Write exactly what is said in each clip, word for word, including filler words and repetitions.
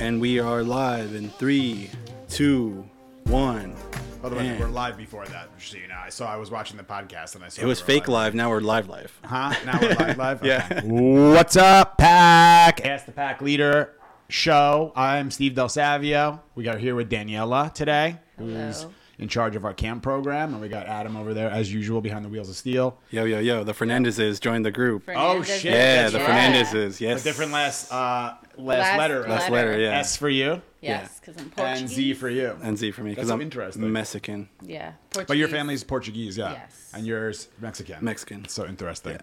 And we are live in three, two, one. By the way, we're live before that, just so you know. I saw I was watching the podcast and I saw it was we fake live. live. Now we're live live. Huh? Now we're live live. Okay. Yeah. What's up, Pack? Ask the Pack Leader show. I'm Steve Del Savio. We got here with Daniela today, who's Hello. in charge of our camp program, and we got Adam over there as usual behind the wheels of steel. Yo yo yo, the Fernandezes joined the group. Fernandez. Oh shit! Yeah, the right. Fernandezes. Yes. A different last uh, last, last letter. Last letter. letter. Yeah. S for you. Yes, because I'm Portuguese. And Z for you. And Z for me, because I'm interesting. Mexican. Yeah, Portuguese. But your family's Portuguese, yeah. Yes. And yours, Mexican. Mexican. So interesting. Yeah.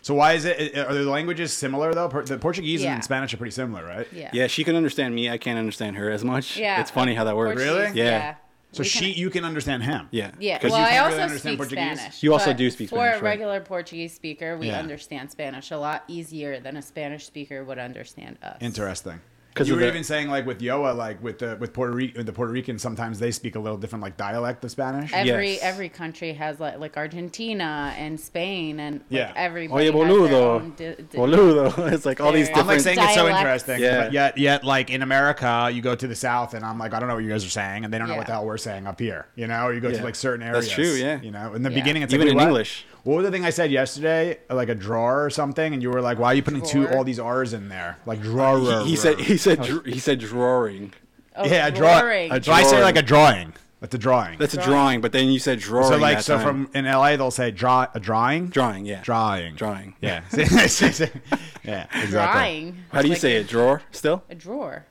So why is it, are the languages similar, though? The Portuguese yeah. and Spanish are pretty similar, right? Yeah. Yeah, she can understand me. I can't understand her as much. Yeah. It's funny how that works. Portuguese, really? Yeah. yeah. So we she, can, you can understand him. Yeah. Yeah. Well, I also really speak Portuguese. Spanish. You also do speak Spanish, For a right? regular Portuguese speaker, we yeah. understand Spanish a lot easier than a Spanish speaker would understand us. Interesting. You were the, even saying like with Yoa, like with the with Puerto Rico, the Puerto Ricans, sometimes they speak a little different like dialect of Spanish. Every yes. every country has like like Argentina and Spain and like yeah. everybody. Oye, boludo, di- di- boludo. It's like all these different. I'm like saying dialects. It's so interesting, yeah. but yet yet like in America, you go to the South and I'm like I don't know what you guys are saying, and they don't yeah. know what the hell we're saying up here. You know, or you go yeah. to like certain areas. That's true. Yeah. You know, in the yeah. beginning, it's even like, in what? English. What was the thing I said yesterday? Like a drawer or something, and you were like, "Why are you putting two all these R's in there?" Like drawer. He, he said. He said. Dr- he said drawing. Oh, yeah, drawing. Draw- so I say like a drawing. That's a drawing. That's drawing. a drawing. But then you said drawing. So like, that so time. from in L A they'll say draw a drawing. Drawing. Yeah. Drawing. Drawing. Yeah. yeah. Exactly. Drawing. How do you like say a, it? Drawer. Still. A drawer.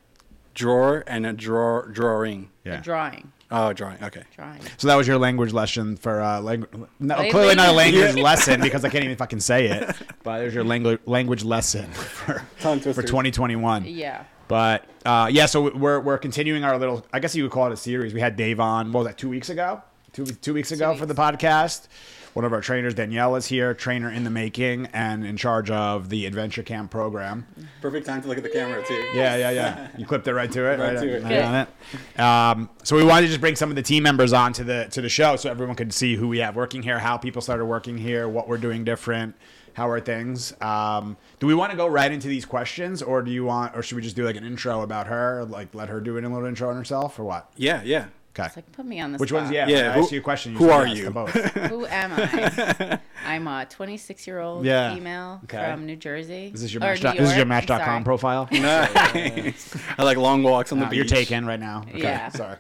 Drawer and a drawer drawing. Yeah. A drawing. Oh, drawing. Okay. Drawing. So that was your language lesson for uh, language. No, Lately. Clearly not a language lesson because I can't even fucking say it. But there's your language language lesson for, for twenty twenty-one. Yeah. But uh, yeah, so we're we're continuing our little. I guess you would call it a series. We had Dave on. What was that? Two weeks ago. Two two weeks ago two weeks. for the podcast. One of our trainers, Danielle, is here, trainer in the making and in charge of the Adventure Camp program. Perfect time to look at the camera, yes. too. Yeah, yeah, yeah. You clipped it right to it. right, right to on, it. Right on it. Um, so we wanted to just bring some of the team members on to the to the show so everyone could see who we have working here, how people started working here, what we're doing different, how are things. Um, do we want to go right into these questions, or do you want, or should we just do like an intro about her, like let her do it in a little intro on herself, or what? Yeah, yeah. Okay. It's like, put me on the Which spot. Which one's, yeah, yeah. I asked you a question. You who are you? Who am I? I'm a twenty-six-year-old yeah. female okay. from New Jersey. Is this your match dot, this is your Match dot com profile? Nice. I like long walks on the uh, beach. You're taken right now. Okay. Yeah. Sorry.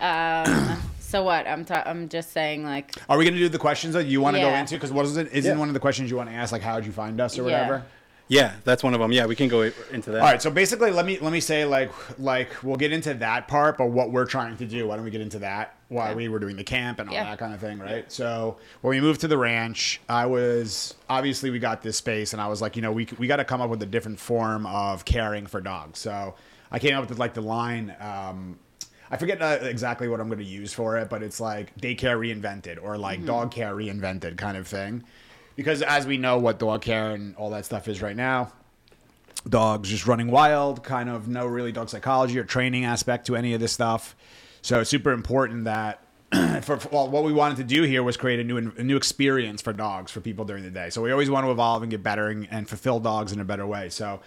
Um, so what? I'm ta- I'm just saying like. Are we going to do the questions that you want to yeah. go into? Because what is it? Isn't yeah. one of the questions you want to ask like how did you find us or whatever? Yeah. Yeah, that's one of them. Yeah, we can go into that. All right, so basically, let me let me say like like we'll get into that part, but what we're trying to do. Why don't we get into that? Why yeah. we were doing the camp and all yeah. that kind of thing, right? Yeah. So when we moved to the ranch, I was obviously we got this space, and I was like, you know, we we got to come up with a different form of caring for dogs. So I came up with like the line. Um, I forget exactly what I'm going to use for it, but it's like daycare reinvented or like mm-hmm. dog care reinvented kind of thing. Because as we know what dog care and all that stuff is right now, dogs just running wild, kind of no really dog psychology or training aspect to any of this stuff. So it's super important that for, for well, what we wanted to do here was create a new a new experience for dogs, for people during the day. So we always want to evolve and get better and, and fulfill dogs in a better way. So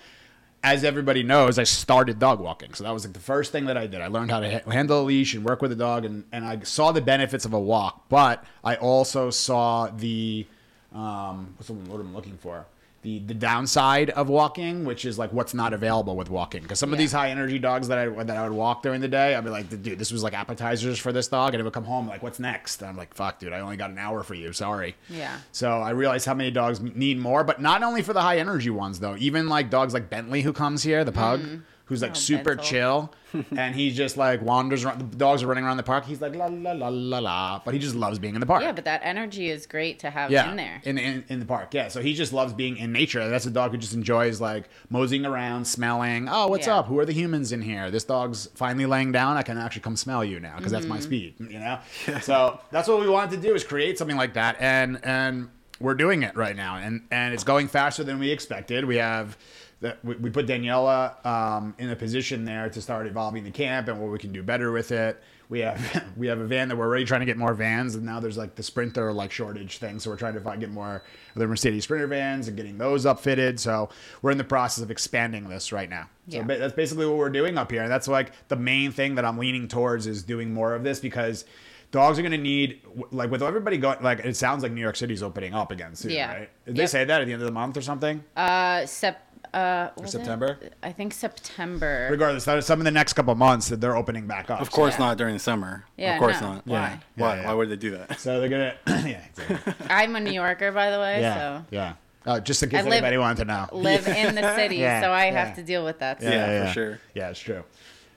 as everybody knows, I started dog walking. So that was like the first thing that I did. I learned how to ha- handle a leash and work with a dog, and, and I saw the benefits of a walk. But I also saw the... Um, what's the word I'm looking for? The the downside of walking, which is like what's not available with walking. Because some yeah. of these high energy dogs that I that I would walk during the day, I'd be like, dude, this was like appetizers for this dog, and it would come home like, what's next? And I'm like, fuck, dude, I only got an hour for you. Sorry. Yeah. So I realized how many dogs need more, but not only for the high energy ones though. Even like dogs like Bentley, who comes here, the pug. Mm. Who's like oh, super mental. chill, and he just like wanders around. The dogs are running around the park. He's like la la la la la, but he just loves being in the park. Yeah, but that energy is great to have yeah, in there. In, in in the park, yeah. So he just loves being in nature. That's a dog who just enjoys like moseying around, smelling. Oh, what's yeah. up? Who are the humans in here? This dog's finally laying down. I can actually come smell you now because mm-hmm. that's my speed. You know. So that's what we wanted to do is create something like that, and and we're doing it right now, and and it's going faster than we expected. We have that we, we put Daniela um, in a position there to start evolving the camp and what we can do better with it. We have we have a van that we're already trying to get more vans, and now there's like the Sprinter like shortage thing, so we're trying to find, get more of the Mercedes Sprinter vans and getting those upfitted. So we're in the process of expanding this right now. Yeah. So that's basically what we're doing up here, and that's like the main thing that I'm leaning towards is doing more of this, because dogs are going to need, like with everybody going, like it sounds like New York City's opening up again soon, yeah. right? Did yep. they say that at the end of the month or something? Uh, September. Uh, or September? It? I think September. Regardless, some of the next couple of months that they're opening back up. Of course yeah. not during the summer. Yeah, of course no. not. Yeah. Why? Yeah, Why? Yeah. Why would they do that? So they're gonna. yeah. Exactly. I'm a New Yorker, by the way. Yeah. So. Yeah. Uh, just in case live, anybody wanted to know. Live in the city, yeah. so I yeah. have to deal with that. Yeah, yeah, yeah, for sure. Yeah, it's true.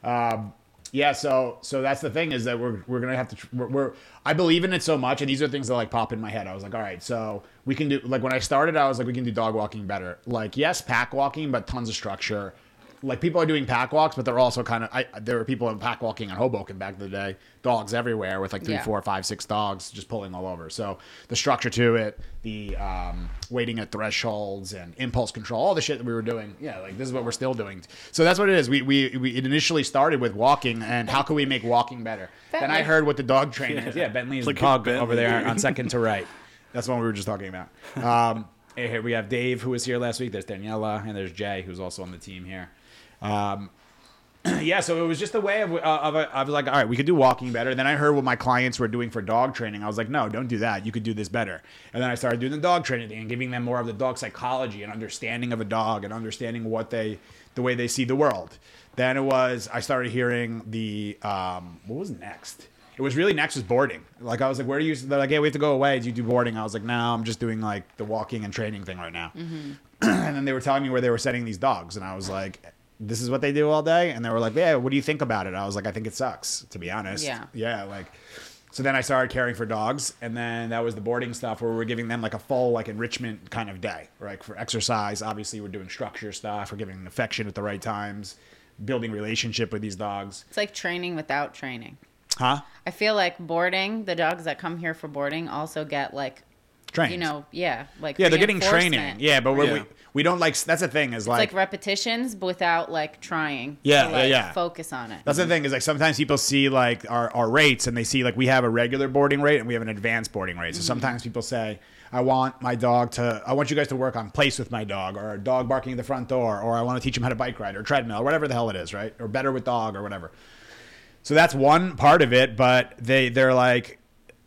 Um, yeah. So, so that's the thing is that we're we're gonna have to. We're, we're I believe in it so much, and these are things that like pop in my head. I was like, all right, so. We can do, like when I started, I was like, we can do dog walking better. Like, yes, pack walking, but tons of structure. Like people are doing pack walks, but they're also kind of, I, there were people in pack walking on Hoboken back in the day, dogs everywhere with like three, yeah. four, five, six dogs just pulling all over. So the structure to it, the um, waiting at thresholds and impulse control, all the shit that we were doing. Yeah, like this is what we're still doing. So that's what it is. We we, we it initially started with walking and how can we make walking better? Bentley. Then I heard what the dog train yeah. is. Yeah, Bentley is like the dog over there on second to right. That's the one we were just talking about. Um, here we have Dave, who was here last week. There's Daniela, and there's Jay, who's also on the team here. Um, yeah, so it was just a way of, uh, of a, I was like, all right, we could do walking better. Then I heard what my clients were doing for dog training. I was like, no, don't do that. You could do this better. And then I started doing the dog training thing and giving them more of the dog psychology and understanding of a dog and understanding what they, the way they see the world. Then it was, I started hearing the, um, what was next? It was really next was boarding. Like I was like, where do you? They're like, yeah, hey, we have to go away. Do you do boarding? I was like, no, I'm just doing like the walking and training thing right now. Mm-hmm. And then they were telling me where they were setting these dogs, and I was like, this is what they do all day. And they were like, yeah, what do you think about it? I was like, I think it sucks, to be honest. Yeah, yeah, like. So then I started caring for dogs, and then that was the boarding stuff where we were giving them like a full like enrichment kind of day, right? For exercise, obviously we're doing structure stuff, we're giving them affection at the right times, building relationship with these dogs. It's like training without training. Huh? I feel like boarding, the dogs that come here for boarding also get like trained. You know, yeah, like yeah, they're getting training. Yeah, but yeah. we we don't like that's the thing is it's like like repetitions without like trying. Yeah, to, like, yeah, focus on it. That's mm-hmm. the thing is like sometimes people see like our our rates and they see like we have a regular boarding rate and we have an advanced boarding rate. So mm-hmm. sometimes people say, I want my dog to, I want you guys to work on place with my dog or a dog barking at the front door or I want to teach him how to bike ride or treadmill or whatever the hell it is, right? Or better with dog or whatever. So that's one part of it, but they, they're like,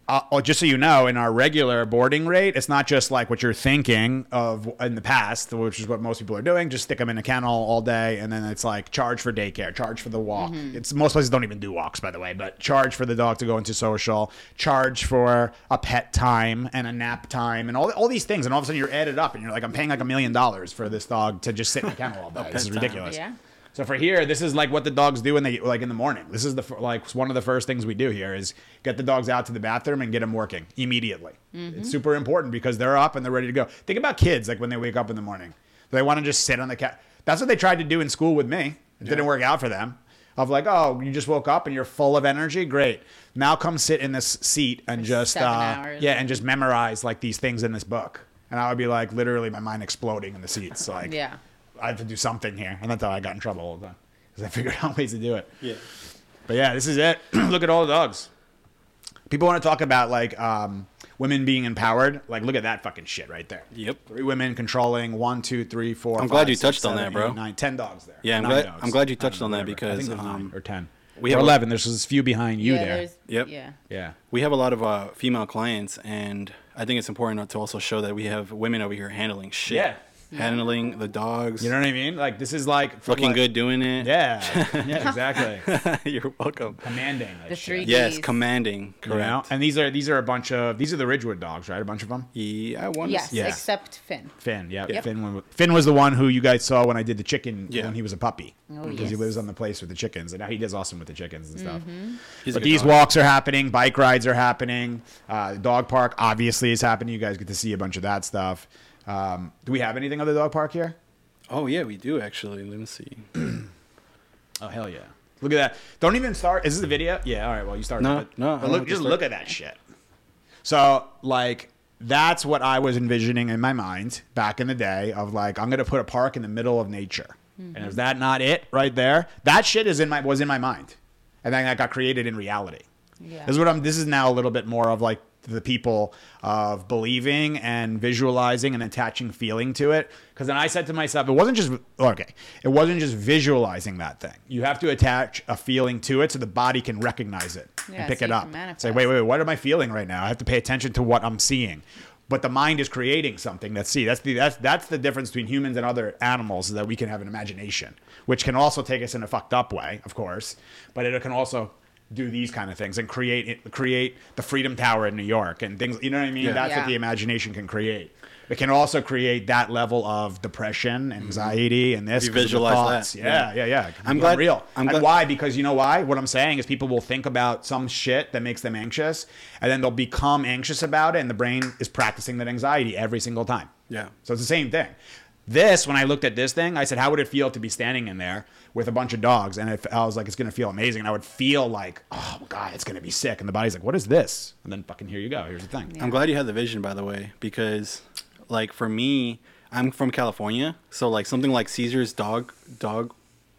uh, just so you know, in our regular boarding rate, it's not just like what you're thinking of in the past, which is what most people are doing. Just stick them in a kennel all day, and then it's like charge for daycare, charge for the walk. Mm-hmm. It's most places don't even do walks, by the way, but charge for the dog to go into social, charge for a pet time and a nap time and all all these things. And all of a sudden you're added up, and you're like, I'm paying like a million dollars for this dog to just sit in a kennel all day. This is ridiculous. Yeah. So for here, this is like what the dogs do when they like in the morning. This is the like one of the first things we do here is get the dogs out to the bathroom and get them working immediately. Mm-hmm. It's super important because they're up and they're ready to go. Think about kids like when they wake up in the morning. They want to just sit on the couch. That's what they tried to do in school with me. It yeah. didn't work out for them. Of like, oh, you just woke up and you're full of energy. Great. Now come sit in this seat and for just seven uh, hours. yeah, and just memorize like these things in this book. And I would be like, literally, my mind exploding in the seats. Like, yeah. I have to do something here. And that's how I got in trouble all the time. Because I figured out ways to do it. Yeah. But yeah, this is it. Look at all the dogs. People want to talk about like um, women being empowered. Like, look at that fucking shit right there. Yep. Three women controlling one, two, three, four, I'm five, glad you six, touched seven, on that, bro. Eight, nine, ten dogs there. Yeah, I'm glad, I'm glad you touched on that because. I think there's um, nine or ten. We have or eleven. A, there's just a few behind you yeah, there. Yep. Yeah. Yeah. We have a lot of uh, female clients, and I think it's important to also show that we have women over here handling shit. Yeah. Handling the dogs. You know what I mean? Like, this is like... Fucking like, good doing it. Yeah. Yeah, exactly. You're welcome. Commanding. Like the three yes, commanding. Correct. You know? And these are these are a bunch of... These are the Ridgewood dogs, right? A bunch of them? Yeah, I want yes, to Yes, except Finn. Finn, yeah. Yep. Finn, Finn was the one who you guys saw when I did the chicken yeah. when he was a puppy. Oh, because yes. he lives on the place with the chickens. And now he does awesome with the chickens and stuff. Mm-hmm. But these dog. walks are happening. Bike rides are happening. Uh, the dog park, obviously, is happening. You guys get to see a bunch of that stuff. Um, do we have anything on the dog park here? Oh, yeah, we do, actually. Let me see. Oh, hell yeah. Look at that. Don't even start. Is this a video? Yeah, all right. Well, you start. No, no. But look, just look at that shit. So, like, that's what I was envisioning in my mind back in the day of like, I'm going to put a park in the middle of nature. Mm-hmm. And is that not it right there? That shit is in my, was in my mind. And then that got created in reality. Yeah. This is what I'm, this is now a little bit more of like the people of believing and visualizing and attaching feeling to it. Cause then I said to myself, it wasn't just, okay. It wasn't just visualizing that thing. You have to attach a feeling to it so the body can recognize it yeah, and pick so it up. Say, wait, wait, wait, what am I feeling right now? I have to pay attention to what I'm seeing. But the mind is creating something. That's see, that's the that's that's the difference between humans and other animals, is that we can have an imagination, which can also take us in a fucked up way, of course, but it can also do these kind of things and create create the Freedom Tower in New York and things. You know what I mean? Yeah. That's yeah. what the imagination can create. It can also create that level of depression, anxiety, mm-hmm. and this. You visualize that. Yeah, yeah, yeah. yeah. I'm glad. Real. I'm glad. And why? Because you know why? What I'm saying is people will think about some shit that makes them anxious, and then they'll become anxious about it, and the brain is practicing that anxiety every single time. Yeah. So it's the same thing. This, when I looked at this thing, I said, how would it feel to be standing in there with a bunch of dogs? And it, I was like, it's going to feel amazing. And I would feel like, oh, God, it's going to be sick. And the body's like, what is this? And then fucking here you go. Here's the thing. Yeah. I'm glad you had the vision, by the way, because... Like for me, I'm from California, so like something like Caesar's dog dog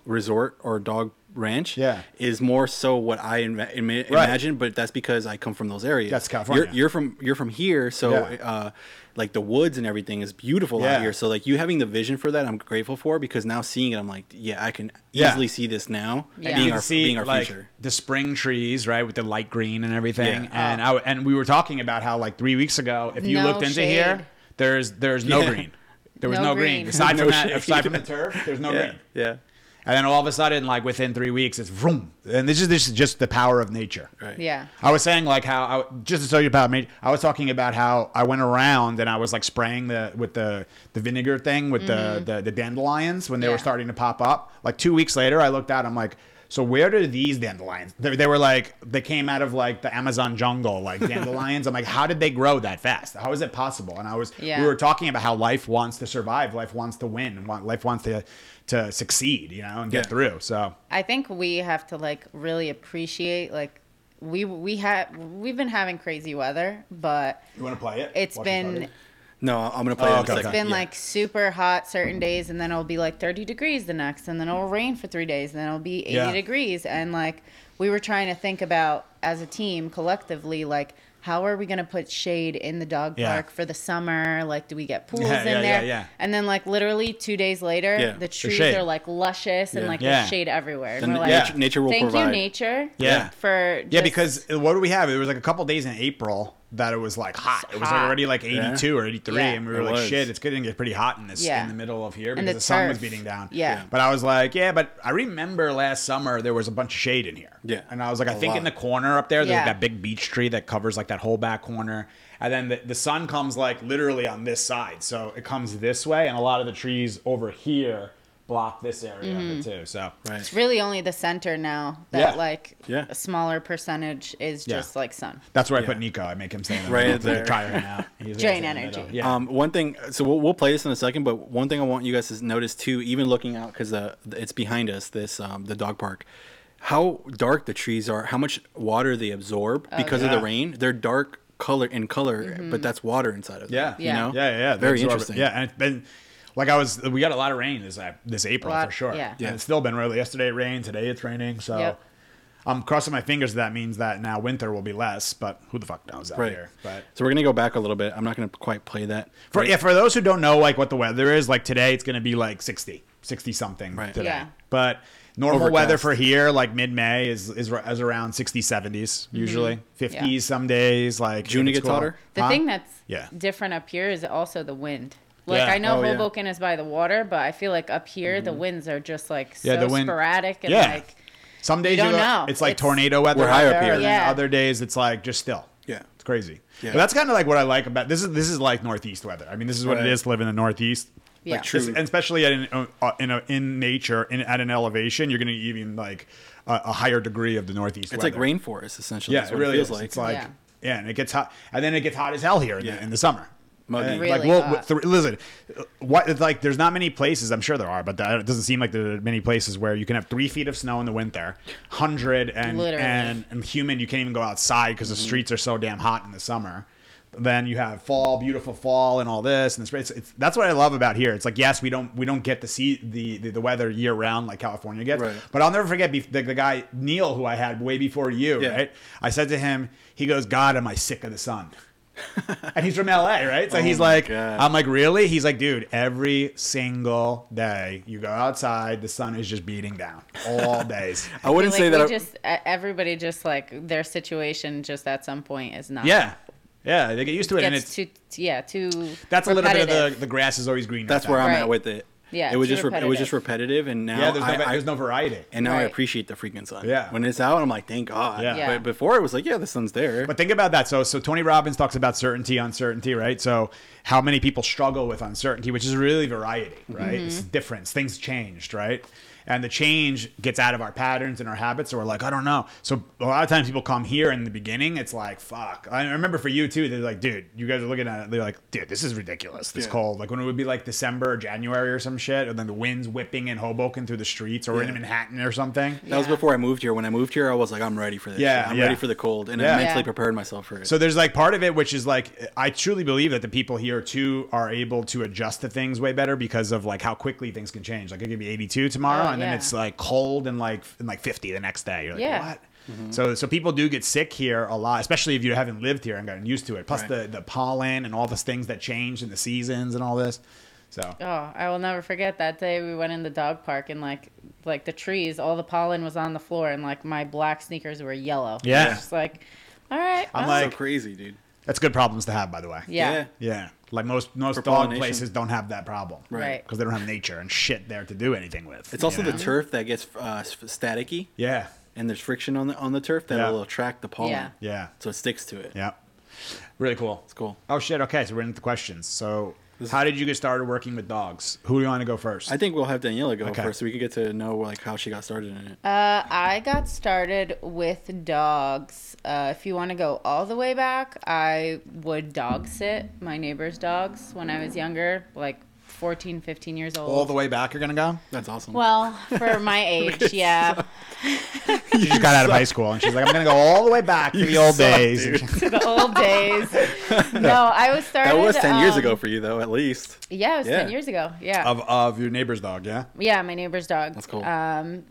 resort or dog ranch yeah. is more so what I im- im- right. imagine. But that's because I come from those areas. That's California. You're, you're from you're from here, so yeah. uh, like the woods and everything is beautiful yeah. out here. So like you having the vision for that, I'm grateful for, because now seeing it, I'm like, yeah, I can yeah. easily see this now yeah. being, our, see, being our like, future. The spring trees, right, with the light green and everything. Yeah. And I and we were talking about how like three weeks ago, if you no looked into shade. Here. There's there's no yeah. green. There was no, no green. green. Aside no from that, shade. Aside from the turf, there's no yeah. green. Yeah. And then all of a sudden, like within three weeks, it's vroom. And this is this is just the power of nature. Right. Yeah. I was saying like how I, just to tell you about me, I was talking about how I went around and I was like spraying the with the, the vinegar thing with mm-hmm. the, the the dandelions when they yeah. were starting to pop up. Like two weeks later, I looked out. I'm like, so where do these dandelions? They, they were like, they came out of like the Amazon jungle, like dandelions. I'm like, how did they grow that fast? How is it possible? And I was, yeah. we were talking about how life wants to survive. Life wants to win. Life wants to, to succeed, you know, and get yeah. through. So I think we have to like really appreciate, like we, we have, we've been having crazy weather, but you want to play it? It's Watch been... No, I'm going to play oh, it okay, It's okay. been yeah. like super hot certain days, and then it'll be like thirty degrees the next, and then it'll rain for three days, and then it'll be eighty yeah. degrees. And like we were trying to think about as a team collectively, like how are we going to put shade in the dog yeah. park for the summer? Like do we get pools yeah, in yeah, there? Yeah, yeah. And then like literally two days later, yeah. the trees the are like luscious yeah. and like yeah. there's shade everywhere. And we're like, yeah. nature will Thank provide. you, nature. Yeah. For just- yeah, because what do we have? It was like a couple days in April. That it was like hot. It's it was hot. already like eighty-two yeah. or eighty-three, yeah. and we were it like, was. "Shit, it's getting pretty hot in this yeah. in the middle of here because the, the sun was beating down." Yeah. yeah, but I was like, "Yeah," but I remember last summer there was a bunch of shade in here. Yeah, and I was like, a "I lot. think in the corner up there, there's yeah. that big beech tree that covers like that whole back corner, and then the, the sun comes like literally on this side, so it comes this way, and a lot of the trees over here." block this area mm. of it too. So right. it's really only the center now that yeah. like yeah. a smaller percentage is just yeah. like sun. That's where I yeah. put Nico. I make him stand right there. Try him out. He's Drain energy. Yeah. Um, one thing. So we'll, we'll play this in a second, but one thing I want you guys to notice too, even looking out, because the it's behind us. This um, the dog park. How dark the trees are. How much water they absorb oh, because yeah. of the rain. They're dark color in color, mm-hmm. but that's water inside of them. Yeah. You know? Yeah. Yeah. Yeah. Very interesting. Yeah. And then. Like I was, we got a lot of rain this this April lot, for sure. Yeah. yeah, and it's still been really. Yesterday it rained, today it's raining. So yep. I'm crossing my fingers that means that now winter will be less. But who the fuck knows out right. here? But so we're gonna go back a little bit. I'm not gonna quite play that. For right. yeah, for those who don't know like what the weather is, like today it's gonna be like sixty, sixty something right. today. Yeah. But normal Overcast. Weather for here, like mid-May, is is, is around sixties, seventies usually, mm-hmm. fifties yeah. some days. Like June it gets hotter. The huh? thing that's yeah. different up here is also the wind. Like, yeah. I know oh, Hoboken yeah. is by the water, but I feel like up here, mm-hmm. the winds are just, like, so yeah, the wind, sporadic. And, yeah. like, some days you don't you go, know. It's, like, it's, tornado weather. We're higher up here. Yeah. And other days, it's, like, just still. Yeah. It's crazy. Yeah. But that's kind of, like, what I like about this. Is This is, like, Northeast weather. I mean, this is what right. it is to live in the Northeast. Yeah. Like, true. And especially at an, uh, in, a, in nature, in, at an elevation, you're going to even, like, a, a higher degree of the Northeast it's weather. It's like rainforest, essentially. Yeah, that's it really it feels is. Like. It's, like, yeah. yeah, and it gets hot. And then it gets hot as hell here yeah. in, the, in the summer. Muggy. Really like, well, th- listen, what like there's not many places. I'm sure there are, but that, it doesn't seem like there are many places where you can have three feet of snow in the winter, hundred and Literally. and and humid. You can't even go outside because mm-hmm. the streets are so damn hot in the summer. Then you have fall, beautiful fall, and all this, and the spring. It's, it's, that's what I love about here. It's like, yes, we don't we don't get to see the, the, the weather year round like California gets. Right. But I'll never forget the, the guy Neil, who I had way before you. Yeah. Right? I said to him, he goes, "God, am I sick of the sun?" And he's from L A, right? So oh he's like, God. I'm like, really? He's like, dude, every single day you go outside, the sun is just beating down all days. I wouldn't like, say that. Just everybody, just like their situation, just at some point is not. Yeah. Yeah, they get used to it, it and it's too, yeah, too. That's a little bit of the the grass is always greener. That's where I'm right. at with it. Yeah, it was just repetitive. it was just repetitive, and now yeah, there's, I, no, I, there's no variety. And now right. I appreciate the freaking sun. Yeah, when it's out, I'm like, thank God. Yeah. yeah, but before it was like, yeah, the sun's there. But think about that. So, so Tony Robbins talks about certainty, uncertainty, right? So, how many people struggle with uncertainty, which is really variety, right? Mm-hmm. It's difference. Things changed, right? And the change gets out of our patterns and our habits. So we're like, I don't know. So a lot of times people come here in the beginning. It's like, fuck. I remember for you too. They're like, dude, you guys are looking at it. They're like, dude, this is ridiculous. This yeah. cold. Like when it would be like December or January or some shit. And then the wind's whipping in Hoboken through the streets or yeah. in Manhattan or something. That yeah. was before I moved here. When I moved here, I was like, I'm ready for this. Yeah. I'm yeah. ready for the cold. And yeah. I mentally yeah. prepared myself for it. So there's like part of it, which is like, I truly believe that the people here too are able to adjust to things way better because of like how quickly things can change. Like it could be eighty-two tomorrow. Oh. And then yeah. it's like cold and like and like fifty the next day. You're like, yeah. what? Mm-hmm. So so people do get sick here a lot, especially if you haven't lived here and gotten used to it. Plus right. the, the pollen and all the things that change and the seasons and all this. So oh, I will never forget that day we went in the dog park and like like the trees, all the pollen was on the floor and like my black sneakers were yellow. Yeah, I was just like, all right, I'm like, so crazy, dude. That's good problems to have, by the way. Yeah, yeah. yeah. Like most most dog places don't have that problem, right? Because they don't have nature and shit there to do anything with. It's also know? the turf that gets uh, staticky. Yeah, and there's friction on the on the turf that yeah. will attract the pollen. Yeah. yeah, so it sticks to it. Yeah, really cool. It's cool. Oh shit. Okay, so we're into the questions. So this how did you get started working with dogs? Who do you want to go first? I think we'll have Daniela go okay. first, so we can get to know like how she got started in it. Uh, I got started with dogs. Uh, if you want to go all the way back, I would dog sit my neighbor's dogs when I was younger, like fourteen, fifteen years old. All the way back, you're gonna go? That's awesome. Well, for my age, yeah. You just got out of high school, and she's like, "I'm gonna go all the way back to the old days." To the old days. No, I was started. That was ten um, years ago for you, though, at least. Yeah, it was yeah. ten years ago. Yeah. Of of your neighbor's dog, yeah. Yeah, my neighbor's dog. That's cool. Um,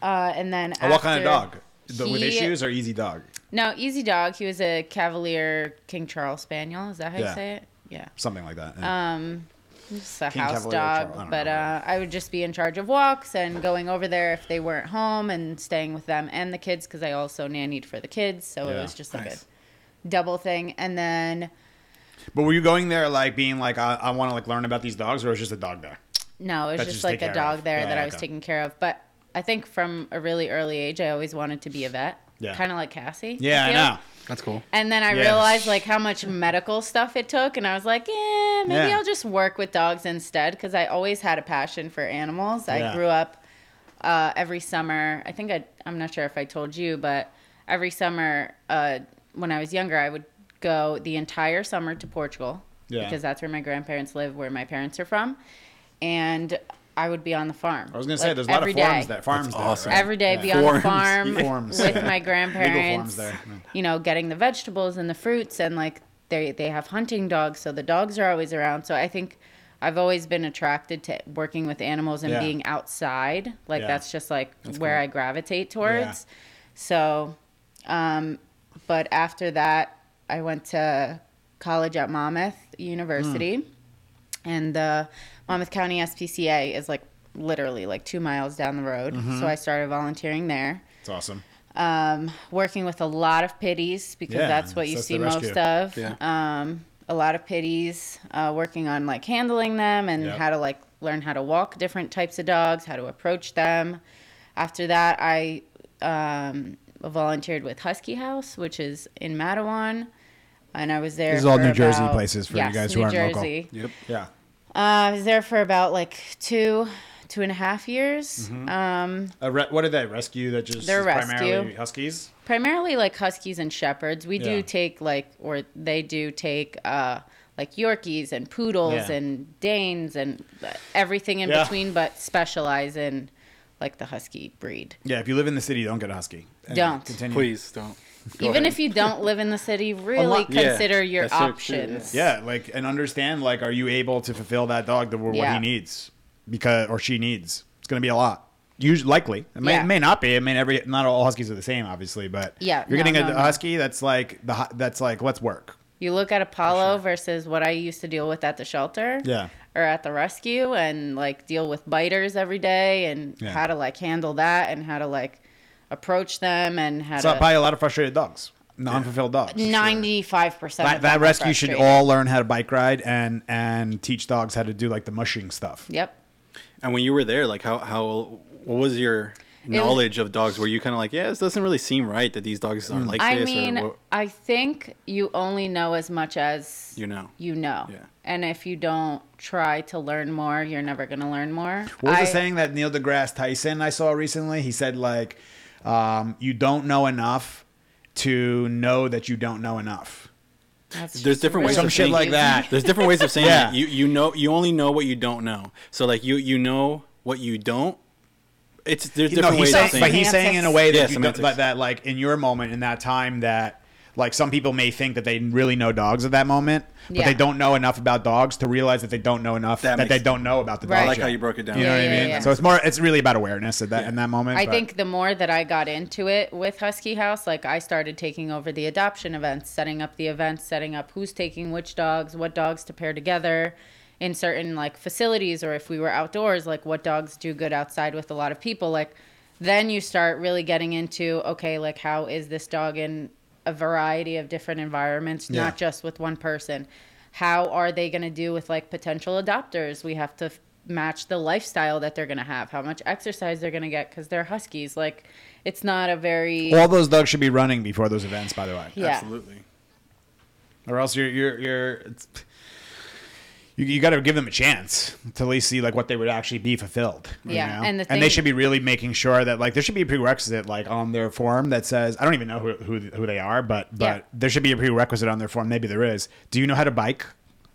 uh, and then. Oh, after what kind of dog? He, With issues or easy dog? No, easy dog. He was a Cavalier King Charles Spaniel. Is that how yeah. you say it? Yeah. Something like that. Yeah. Um. Just a King house Cavalier dog, Charles. But uh, I would just be in charge of walks and going over there if they weren't home and staying with them and the kids because I also nannied for the kids, so yeah. it was just like nice. a double thing. And then, but were you going there like being like I, I want to like learn about these dogs, or was it just a dog there? No, it was just, just like a dog of. there yeah, that okay. I was taking care of. But I think from a really early age, I always wanted to be a vet, yeah. kind of like Cassie. Yeah, I know. That's cool. And then I yeah. realized like how much medical stuff it took, and I was like, yeah, maybe yeah. I'll just work with dogs instead, because I always had a passion for animals. Yeah. I grew up uh, every summer. I think I, I'm not sure if I told you, but every summer uh, when I was younger, I would go the entire summer to Portugal yeah. because that's where my grandparents live, where my parents are from, and I would be on the farm. I was going to like, say, there's a lot of farms there. Farms there, awesome. Right? Every day yeah. be on forms. the farm forms. with yeah. my grandparents, there. you know, getting the vegetables and the fruits. And, like, they, they have hunting dogs, so the dogs are always around. So I think I've always been attracted to working with animals and yeah. being outside. Like, yeah. that's just, like, that's where cool. I gravitate towards. Yeah. So, um, but after that, I went to college at Monmouth University. Mm. And the Monmouth County S P C A is like literally like two miles down the road. Mm-hmm. So I started volunteering there. That's awesome. Um, working with a lot of pitties because yeah, that's what you see most of. Yeah. Um, a lot of pitties, uh, working on like handling them and yep. how to like learn how to walk different types of dogs, how to approach them. After that, I um, volunteered with Husky House, which is in Matawan. And I was there. This is all New about, Jersey places for yes, you guys who New aren't Jersey. Local. Yep. Yeah. Uh, I was there for about like two, two and a half years. Mm-hmm. Um, a re- what are they? Rescue that just they're rescue. Primarily huskies? Primarily like huskies and shepherds. We yeah. do take like, or they do take uh, like Yorkies and poodles yeah. and Danes and everything in yeah. between, but specialize in like the husky breed. Yeah. If you live in the city, don't get a husky. Anyway, don't. Continue. Please don't. Go Even ahead. If you don't live in the city, really lot, consider yeah, your options. True, yeah. yeah, like and understand like, are you able to fulfill that dog the what yeah. he needs, because or she needs? It's going to be a lot. Usually, likely, it may, yeah. it may not be. I mean, every not all huskies are the same, obviously, but yeah, you're no, getting a no, husky no. that's like the that's like let's work. You look at Apollo sure. versus what I used to deal with at the shelter, yeah, or at the rescue, and like deal with biters every day, and yeah. how to like handle that, and how to like. approach them and how so to... So probably a lot of frustrated dogs, non-fulfilled dogs. ninety-five percent sure. That, that rescue should all learn how to bike ride and, and teach dogs how to do like the mushing stuff. Yep. And when you were there, like how, how what was your knowledge was, of dogs? Were you kind of like, yeah, this doesn't really seem right that these dogs aren't like I this? I mean, or I think you only know as much as you know. You know. Yeah. And if you don't try to learn more, you're never going to learn more. What was I, the saying that Neil deGrasse Tyson I saw recently? He said like, Um, you don't know enough to know that you don't know enough. That's There's different ways. Some shit like that. There's different ways of saying yeah. that. You you know you only know what you don't know. So like you you know what you don't. It's there's different no, ways saying, of saying. But he's saying in a way that yeah, you don't, like that like in your moment in that time that like some people may think that they really know dogs at that moment, but yeah. they don't know enough about dogs to realize that they don't know enough that, that they don't know about the dog. Right. I like how you broke it down. You know yeah, what yeah, I mean? Yeah. So it's more, it's really about awareness at that yeah. in that moment. I but. think the more that I got into it with Husky House, like I started taking over the adoption events, setting up the events, setting up who's taking which dogs, what dogs to pair together in certain like facilities, or if we were outdoors, like what dogs do good outside with a lot of people. Like then you start really getting into, okay, like how is this dog in a variety of different environments, yeah. not just with one person. How are they going to do with like potential adopters? We have to f- match the lifestyle that they're going to have, how much exercise they're going to get because they're huskies. Like it's not a very... All those dogs should be running before those events, by the way. Yeah. Absolutely. Or else you're... you're, you're it's... You, you got to give them a chance to at least see like what they would actually be fulfilled. Yeah, you know? and the thing- and they should be really making sure that like there should be a prerequisite like on their form that says I don't even know who who, who they are, but but yeah. there should be a prerequisite on their form. Maybe there is. Do you know how to bike?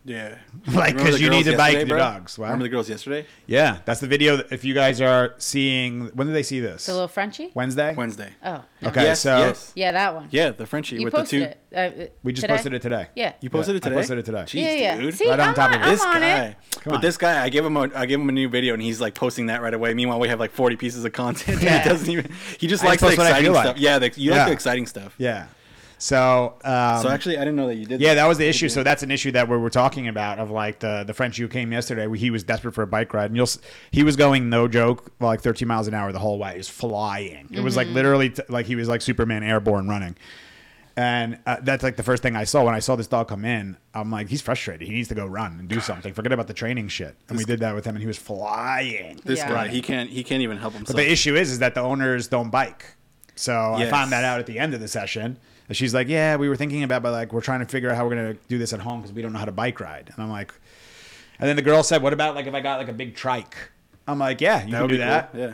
Yeah, like because you need to bike your dogs. Wow. Remember the girls yesterday? Yeah, that's the video. That if you guys are seeing, when did they see this? The little Frenchie? Wednesday. Wednesday. Oh. No. Okay, yes, so yes. yeah, that one. Yeah, the Frenchie you with the two. It, uh, we just today? posted it today. Yeah, you posted yeah, it today. I posted it today. Jeez, yeah, yeah. dude, see, right on I'm top on, of this guy. But this guy, I gave him a, I gave him a new video, and he's like posting that right away. Meanwhile, we have like forty pieces of content. Yeah. He doesn't even. He just I likes the exciting stuff. Like. Yeah, the, you yeah. like the exciting stuff. Yeah. So, um, so actually, I didn't know that you did. Yeah, that, that was the issue. So that's an issue that we were talking about of like the, the Frenchie who came yesterday. He was desperate for a bike ride, and you'll he was going no joke like thirteen miles an hour the whole way. He was flying. Mm-hmm. It was like literally t- like he was like Superman airborne running. And uh, that's like the first thing I saw when I saw this dog come in. I'm like, he's frustrated. He needs to go run and do something. Forget about the training shit. And this we did that with him, and he was flying. This yeah. guy, he can't he can't even help himself. But the issue is, is that the owners don't bike. So yes. I found that out at the end of the session. She's like, yeah, we were thinking about, but like, we're trying to figure out how we're going to do this at home because we don't know how to bike ride. And I'm like, and then the girl said, what about like if I got like a big trike? I'm like, yeah, you that can do that. Cool. Yeah.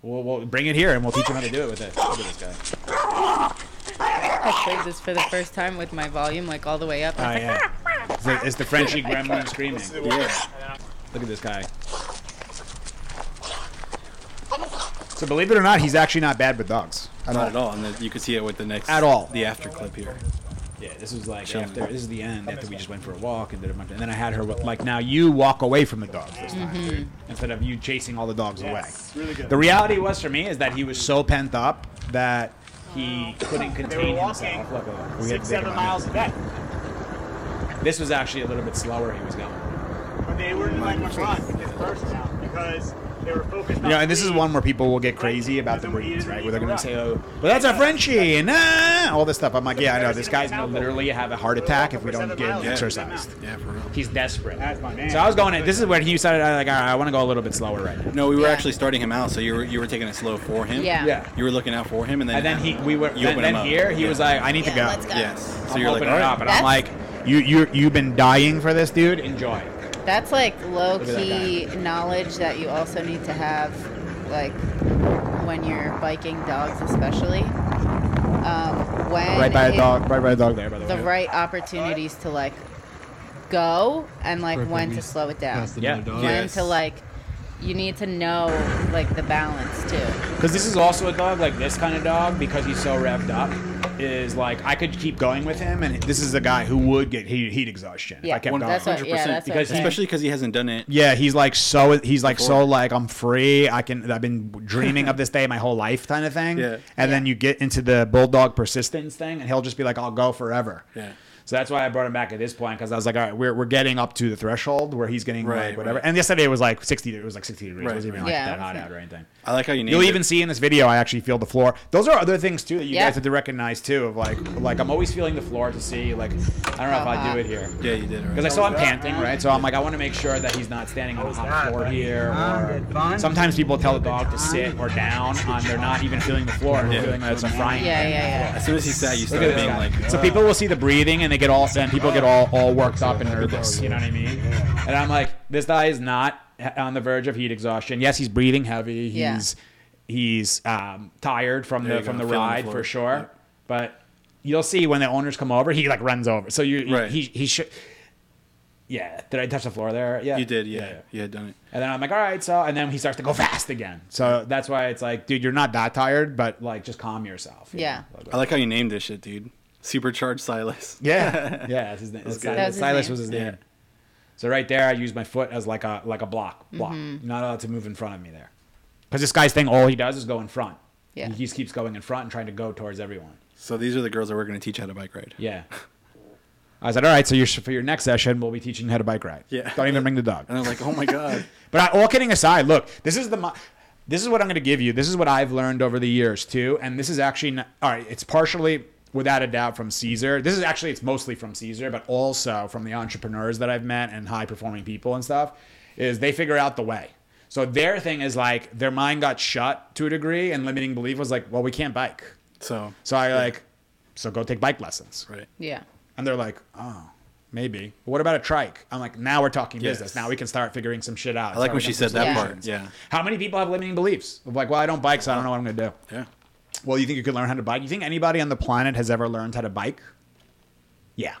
We'll, we'll bring it here and we'll teach you how to do it with it. Look at this guy. I played this for the first time with my volume like all the way up. Oh, uh, yeah. It's the, it's the Frenchie gremlin screaming. Yeah. Look at this guy. So believe it or not, he's actually not bad with dogs. At not all. at all, and the, you can see it with the next at all the after clip here. Yeah, this is like Showing after. This is the end after we just went for a walk and did a bunch, and then I had her like now you walk away from the dogs this time mm-hmm. instead of you chasing all the dogs yes. away. Really good. The reality was for me is that he was so pent up that he couldn't contain himself. Look, look, we six, seven miles a day. This was actually a little bit slower. He was going. But they were like much run with this burst now because. They were focused on yeah, and this is one where people will get crazy about the breeds, right? Where they're going to say, oh, well, that's a Frenchie, and nah, all this stuff. I'm like, yeah, I know. This guy's going to literally have a heart attack if we don't get him exercised. Yeah, for real. He's desperate. So I was going in. This is where he started. I was like, all right, I want to go a little bit slower right now. No, we were yeah. actually starting him out, so you were you were taking it slow for him. Yeah. yeah. You were looking out for him, and then and then he we were you then, then here he yeah. was like, I need yeah, to go. Let's go. Yes. So I'm you're like, all right. And I'm like, you you you've been dying for this, dude. Enjoy. That's like low-key that knowledge that you also need to have, like when you're biking dogs, especially. Um, when right by a dog, right by a dog there. By the, the way. right opportunities to like go and like Perfect. when to slow it down. Yeah. When yes. to like, you need to know like the balance too. Because this is also a dog like this kind of dog because he's so revved up. is like I could keep going with him, and this is a guy who would get heat, heat exhaustion yeah. if I kept one hundred percent going. What, yeah, that's because, especially because he hasn't done it. Yeah, he's like so he's like before. so like I'm free. I can I've been dreaming of this day my whole life kind of thing. Yeah. And yeah. then you get into the bulldog persistence thing, and he'll just be like, I'll go forever. Yeah. So that's why I brought him back at this point, because I was like, all right, we're we're getting up to the threshold where he's getting right, like whatever. Right. And yesterday it was like sixty. It was like sixty degrees. Right. It wasn't even like yeah, that hot out or anything. I like how you. You'll it. even see in this video. I actually feel the floor. Those are other things too that you yeah. guys have to recognize too. Of like, like I'm always feeling the floor to see. Like, I don't know uh-huh. if I do it here. Yeah, you did. Because right. I saw him panting, right? So I'm like, I want to make sure that he's not standing on the hot floor here. Or sometimes people tell the dog to sit or down, and they're not even feeling the floor. They're yeah. feeling that it's a frying pan. Yeah, yeah, yeah. As soon as he sat, you start being like. So people will see the breathing and they. Get all and people get all, all worked up and nervous, you know what I mean? And I'm like, this guy is not on the verge of heat exhaustion. Yes, he's breathing heavy. He's yeah. he's um, tired from there the from go. the ride for sure. Yep. But you'll see when the owners come over, he like runs over. So you right. he he should. Yeah, did I touch the floor there? Yeah, you did. Yeah, yeah, yeah, done it. And then I'm like, all right, so and then he starts to go fast again. So that's why it's like, dude, you're not that tired, but like just calm yourself. You yeah, know? I like how you named this shit, dude. Supercharged Silas. Yeah, yeah, that's his name. That's Silas, his Silas name. was his name. Yeah. So right there, I used my foot as like a like a block. Block. Mm-hmm. Not allowed to move in front of me there, because this guy's thing, all he does is go in front. Yeah, he just keeps going in front and trying to go towards everyone. So these are the girls that we're going to teach how to bike ride. Yeah. I said, all right, so you're, for your next session, we'll be teaching how to bike ride. Yeah. Don't even bring the dog. And I'm like, oh my god. But I, all kidding aside, look, this is the. Mo- this is what I'm going to give you. This is what I've learned over the years too, and this is actually not, all right. It's partially. Without a doubt from Caesar. This is actually, it's mostly from Caesar, but also from the entrepreneurs that I've met and high performing people and stuff, is they figure out the way. So their thing is like, their mind got shut to a degree, and limiting belief was like, well, we can't bike. So, so I yeah. like, so go take bike lessons. Right. Yeah. And they're like, oh, maybe. But what about a trike? I'm like, now we're talking yes. business. Now we can start figuring some shit out. I like when she said that yeah. part. Yeah. How many people have limiting beliefs? I'm like, well, I don't bike, so I don't know what I'm going to do. Yeah. Well, you think you could learn how to bike? You think anybody on the planet has ever learned how to bike? Yeah.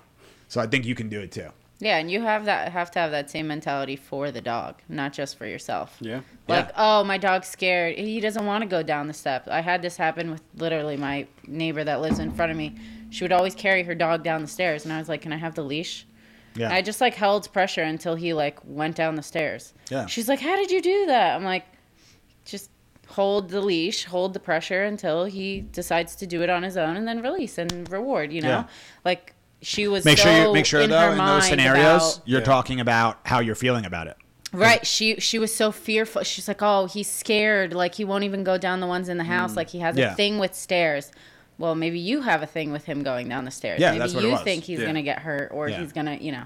So I think you can do it too. Yeah, and you have that have to have that same mentality for the dog, not just for yourself. Yeah. Like, yeah. oh, my dog's scared. He doesn't want to go down the steps. I had this happen with literally my neighbor that lives in front of me. She would always carry her dog down the stairs, and I was like, can I have the leash? Yeah. And I just like held pressure until he like went down the stairs. Yeah. She's like, how did you do that? I'm like, just hold the leash, hold the pressure until he decides to do it on his own, and then release and reward, you know? Yeah. Like, she was make so sure you, Make sure, in though, in those scenarios, about, you're yeah. talking about how you're feeling about it. Right. She she was so fearful. She's like, oh, he's scared. Like, he won't even go down the ones in the house. Mm. Like, he has yeah. a thing with stairs. Well, maybe you have a thing with him going down the stairs. Yeah, maybe that's what you it was. think he's yeah. going to get hurt, or yeah. he's going to, you know.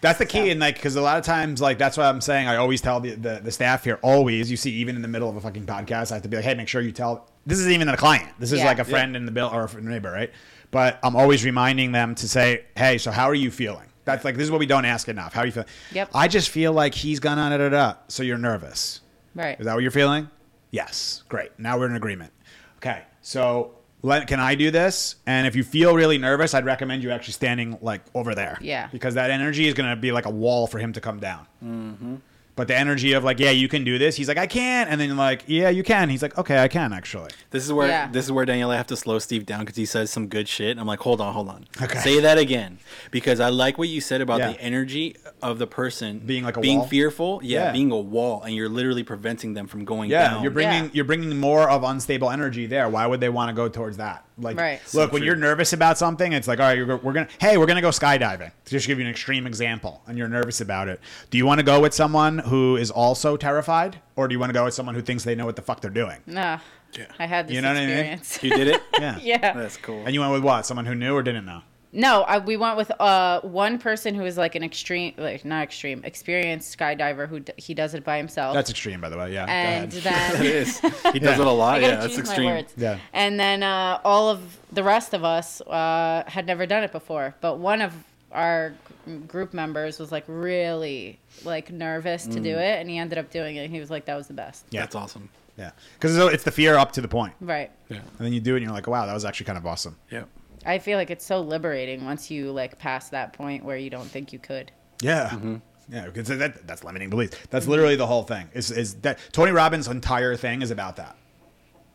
That's the key. So. And like, because a lot of times, like, that's what I'm saying. I always tell the, the, the staff here, always, you see, even in the middle of a fucking podcast, I have to be like, hey, make sure you tell. This is even a client. This is yeah. like a friend yeah. in the bill or a neighbor, right? But I'm always reminding them to say, hey, so how are you feeling? That's like, this is what we don't ask enough. How are you feeling? Yep. I just feel like he's gone on, da, da, da. So you're nervous. Right. Is that what you're feeling? Yes. Great. Now we're in agreement. Okay. So. Let, can I do this? And if you feel really nervous, I'd recommend you actually standing like over there. Yeah. Because that energy is going to be like a wall for him to come down. Mm-hmm. But the energy of like, yeah, you can do this. He's like, I can't. And then you're like, yeah, you can. He's like, okay, I can actually. This is where yeah. this is where Daniela have to slow Steve down, because he says some good shit. I'm like, hold on, hold on. Okay. Say that again, because I like what you said about yeah. the energy of the person being like a being wall. fearful, yeah, yeah, being a wall, and you're literally preventing them from going yeah, down. You're bringing yeah. you're bringing more of unstable energy there. Why would they want to go towards that? Like, right. look, so when you're nervous about something, it's like, all right, you're, we're gonna, hey, we're gonna go skydiving. Just to give you an extreme example, and you're nervous about it. Do you want to go with someone who is also terrified, or do you want to go with someone who thinks they know what the fuck they're doing? No, yeah. I had this you know experience. What I mean? You did it? Yeah. Yeah. That's cool. And you went with what? Someone who knew or didn't know? No, I, we went with uh, one person who is like an extreme, like not extreme, experienced skydiver who d- he does it by himself. That's extreme, by the way. Yeah. And then it is. He does yeah. it a lot. Yeah, that's extreme. Yeah. And then uh, all of the rest of us uh, had never done it before, but one of our group members was like really like nervous to mm. do it, and he ended up doing it. And he was like, "That was the best." Yeah, that's awesome. Yeah, because it's the fear up to the point, right? Yeah, and then you do it, and you're like, "Wow, that was actually kind of awesome." Yeah. I feel like it's so liberating once you like pass that point where you don't think you could. Yeah. Mm-hmm. Yeah. Because that, that's limiting beliefs. That's literally the whole thing. Is is that Tony Robbins' entire thing is about that.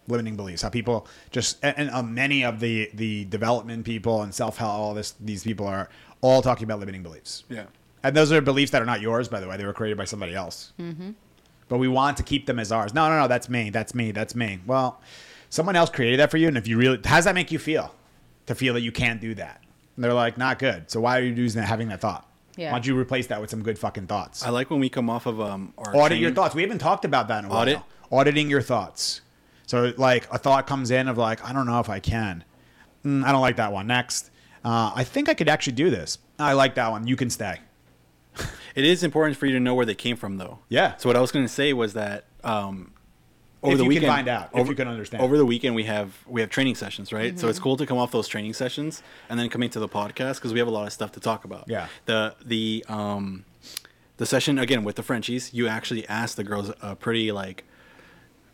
limiting beliefs, how people just, and, and many of the, the development people and self-help, all this, these people are all talking about limiting beliefs. Yeah. And those are beliefs that are not yours, by the way. They were created by somebody else. Mm-hmm. But we want to keep them as ours. No, no, no, that's me. That's me. That's me. Well, someone else created that for you. And if you really, how does that make you feel to feel that you can't do that? And they're like, not good. So why are you using that, having that thought? Yeah. Why don't you replace that with some good fucking thoughts? I like when we come off of um, our audit training. Your thoughts. We haven't talked about that in a Audit. while. Auditing your thoughts. So like a thought comes in of like, I don't know if I can. Mm, I don't like that one. Next. Uh, I think I could actually do this. I like that one. You can stay. It is important for you to know where they came from, though. Yeah. So what I was going to say was that um, over if the weekend, you can find out, over, if you can understand. Over the weekend, we have we have training sessions, right? Mm-hmm. So it's cool to come off those training sessions and then come into the podcast because we have a lot of stuff to talk about. Yeah. The the um, the session again with the Frenchies, you actually asked the girls a pretty like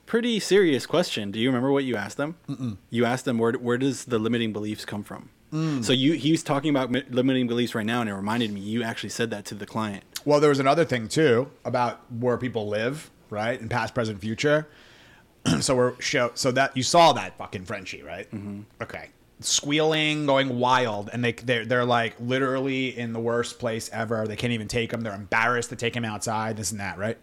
pretty serious question. Do you remember what you asked them? Mm-mm. You asked them where where does the limiting beliefs come from? Mm. So you he was talking about limiting beliefs right now, and it reminded me you actually said that to the client. Well, there was another thing too about where people live, right, in past, present, future. so we're show so that you saw that fucking Frenchie, right? Mm-hmm. Okay, squealing, going wild, and they they're, they're like literally in the worst place ever. They can't even take him. They're embarrassed to take him outside. This and that, right?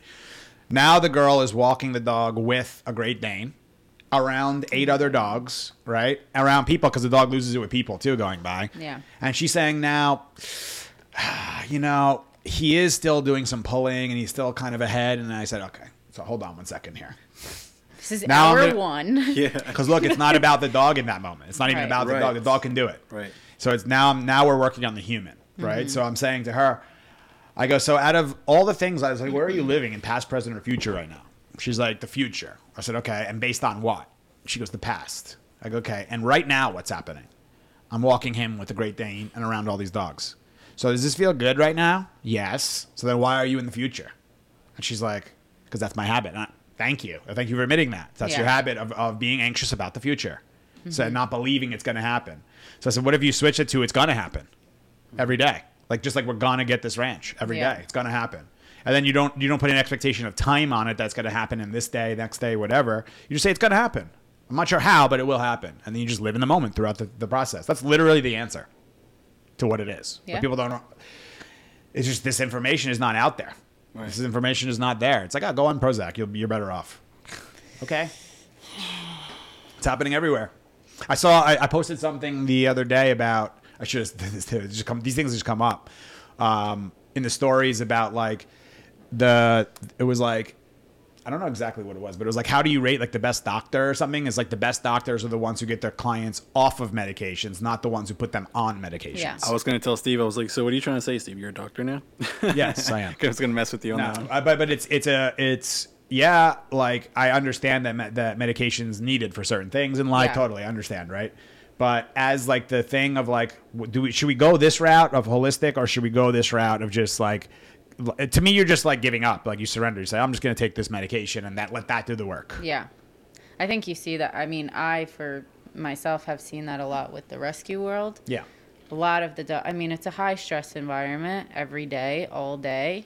Now the girl is walking the dog with a Great Dane. Around eight other dogs, right? Around people, because the dog loses it with people too going by. Yeah. And she's saying now, you know, he is still doing some pulling and he's still kind of ahead. And I said, okay, so hold on one second here. This is now hour gonna, one. Yeah. Because look, it's not about the dog in that moment. It's not even right. about the right. dog. The dog can do it. Right. So it's now, now we're working on the human, right? Mm-hmm. So I'm saying to her, I go, so out of all the things, I was like, where are you living in past, present, or future right now? She's like, the future. I said, okay, and based on what? She goes, the past. I go, okay, and right now what's happening? I'm walking him with the Great Dane and around all these dogs. So does this feel good right now? Yes. So then why are you in the future? And she's like, because that's my habit. I, thank you. Thank you for admitting that. That's yeah. your habit of, of being anxious about the future. Mm-hmm. So not believing it's going to happen. So I said, what if you switch it to it's going to happen every day? Like just like we're going to get this ranch every yeah. day. It's going to happen. And then you don't you don't put an expectation of time on it that's going to happen in this day, next day, whatever. You just say it's going to happen. I'm not sure how, but it will happen. And then you just live in the moment throughout the, the process. That's literally the answer to what it is. Yeah. But people don't know. It's just this information is not out there. Right. This information is not there. It's like, oh, go on Prozac. You'll, you're better off. Okay. It's happening everywhere. I saw I, I posted something the other day about – I should have – just come, these things just come up um, in the stories about like – The it was like, I don't know exactly what it was, but it was like, how do you rate like the best doctor or something? It's like the best doctors are the ones who get their clients off of medications, not the ones who put them on medications. Yeah. I was going to tell Steve, I was like, so what are you trying to say, Steve? You're a doctor now? Yes, I am. I was going to mess with you on no, that one. But, but it's, it's a, it's, yeah, like I understand that, me- that medication's needed for certain things and like, yeah. totally, I understand, right? But as like the thing of like, do we, should we go this route of holistic or should we go this route of just like, to me, you're just like giving up, like you surrender. You say, I'm just going to take this medication and that let that do the work. Yeah. I think you see that. I mean, I, for myself, have seen that a lot with the rescue world. Yeah. A lot of the, do- I mean, it's a high stress environment every day, all day.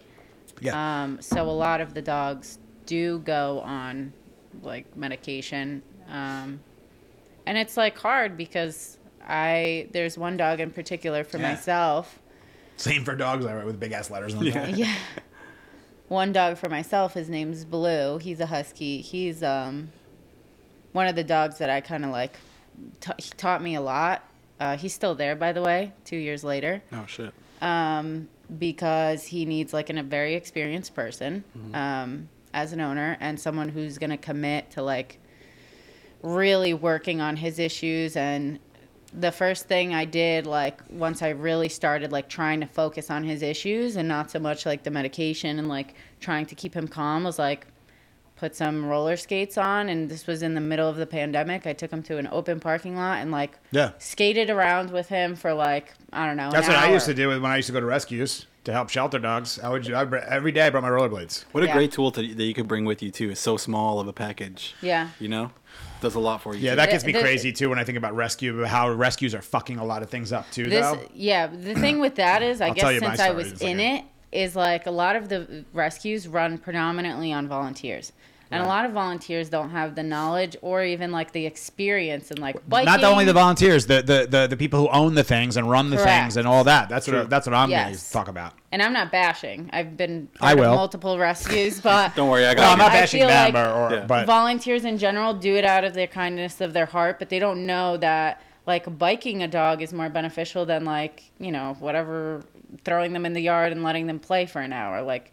Yeah. Um, so a lot of the dogs do go on like medication. Um, and it's like hard because I, there's one dog in particular for yeah. myself. Same for dogs, I write with big ass letters on the yeah. yeah. One dog for myself, his name's Blue. He's a husky. He's um one of the dogs that I kind of like. Ta- he taught me a lot. Uh, he's still there, by the way, two years later. Oh, shit. Um, because he needs like an, a very experienced person mm-hmm. um, as an owner and someone who's going to commit to like really working on his issues and the first thing I did, like, once I really started, like, trying to focus on his issues and not so much, like, the medication and, like, trying to keep him calm was, like, put some roller skates on. And this was in the middle of the pandemic. I took him to an open parking lot and, like, yeah. skated around with him for, like, I don't know, That's what hour. I used to do when I used to go to rescues to help shelter dogs. I would I, every day I brought my rollerblades. What a yeah. great tool to, that you could bring with you, too. It's so small of a package. Yeah. You know? Does a lot for you. Yeah, too. That gets me the, crazy too when I think about rescue, how rescues are fucking a lot of things up too. This, though. Yeah, the thing with that is, I I'll guess since I was in like a... it, is like a lot of the rescues run predominantly on volunteers. And yeah. a lot of volunteers don't have the knowledge or even like the experience and like biking. Not only the volunteers, the the, the, the people who own the things and run the Correct. things and all that. That's True. what that's what I'm yes. going to talk about. And I'm not bashing. I've been I will. multiple rescues, but don't worry, I got. Well, I'm not bashing them like or, or yeah. but volunteers in general do it out of the kindness of their heart, but they don't know that like biking a dog is more beneficial than like you know whatever throwing them in the yard and letting them play for an hour like.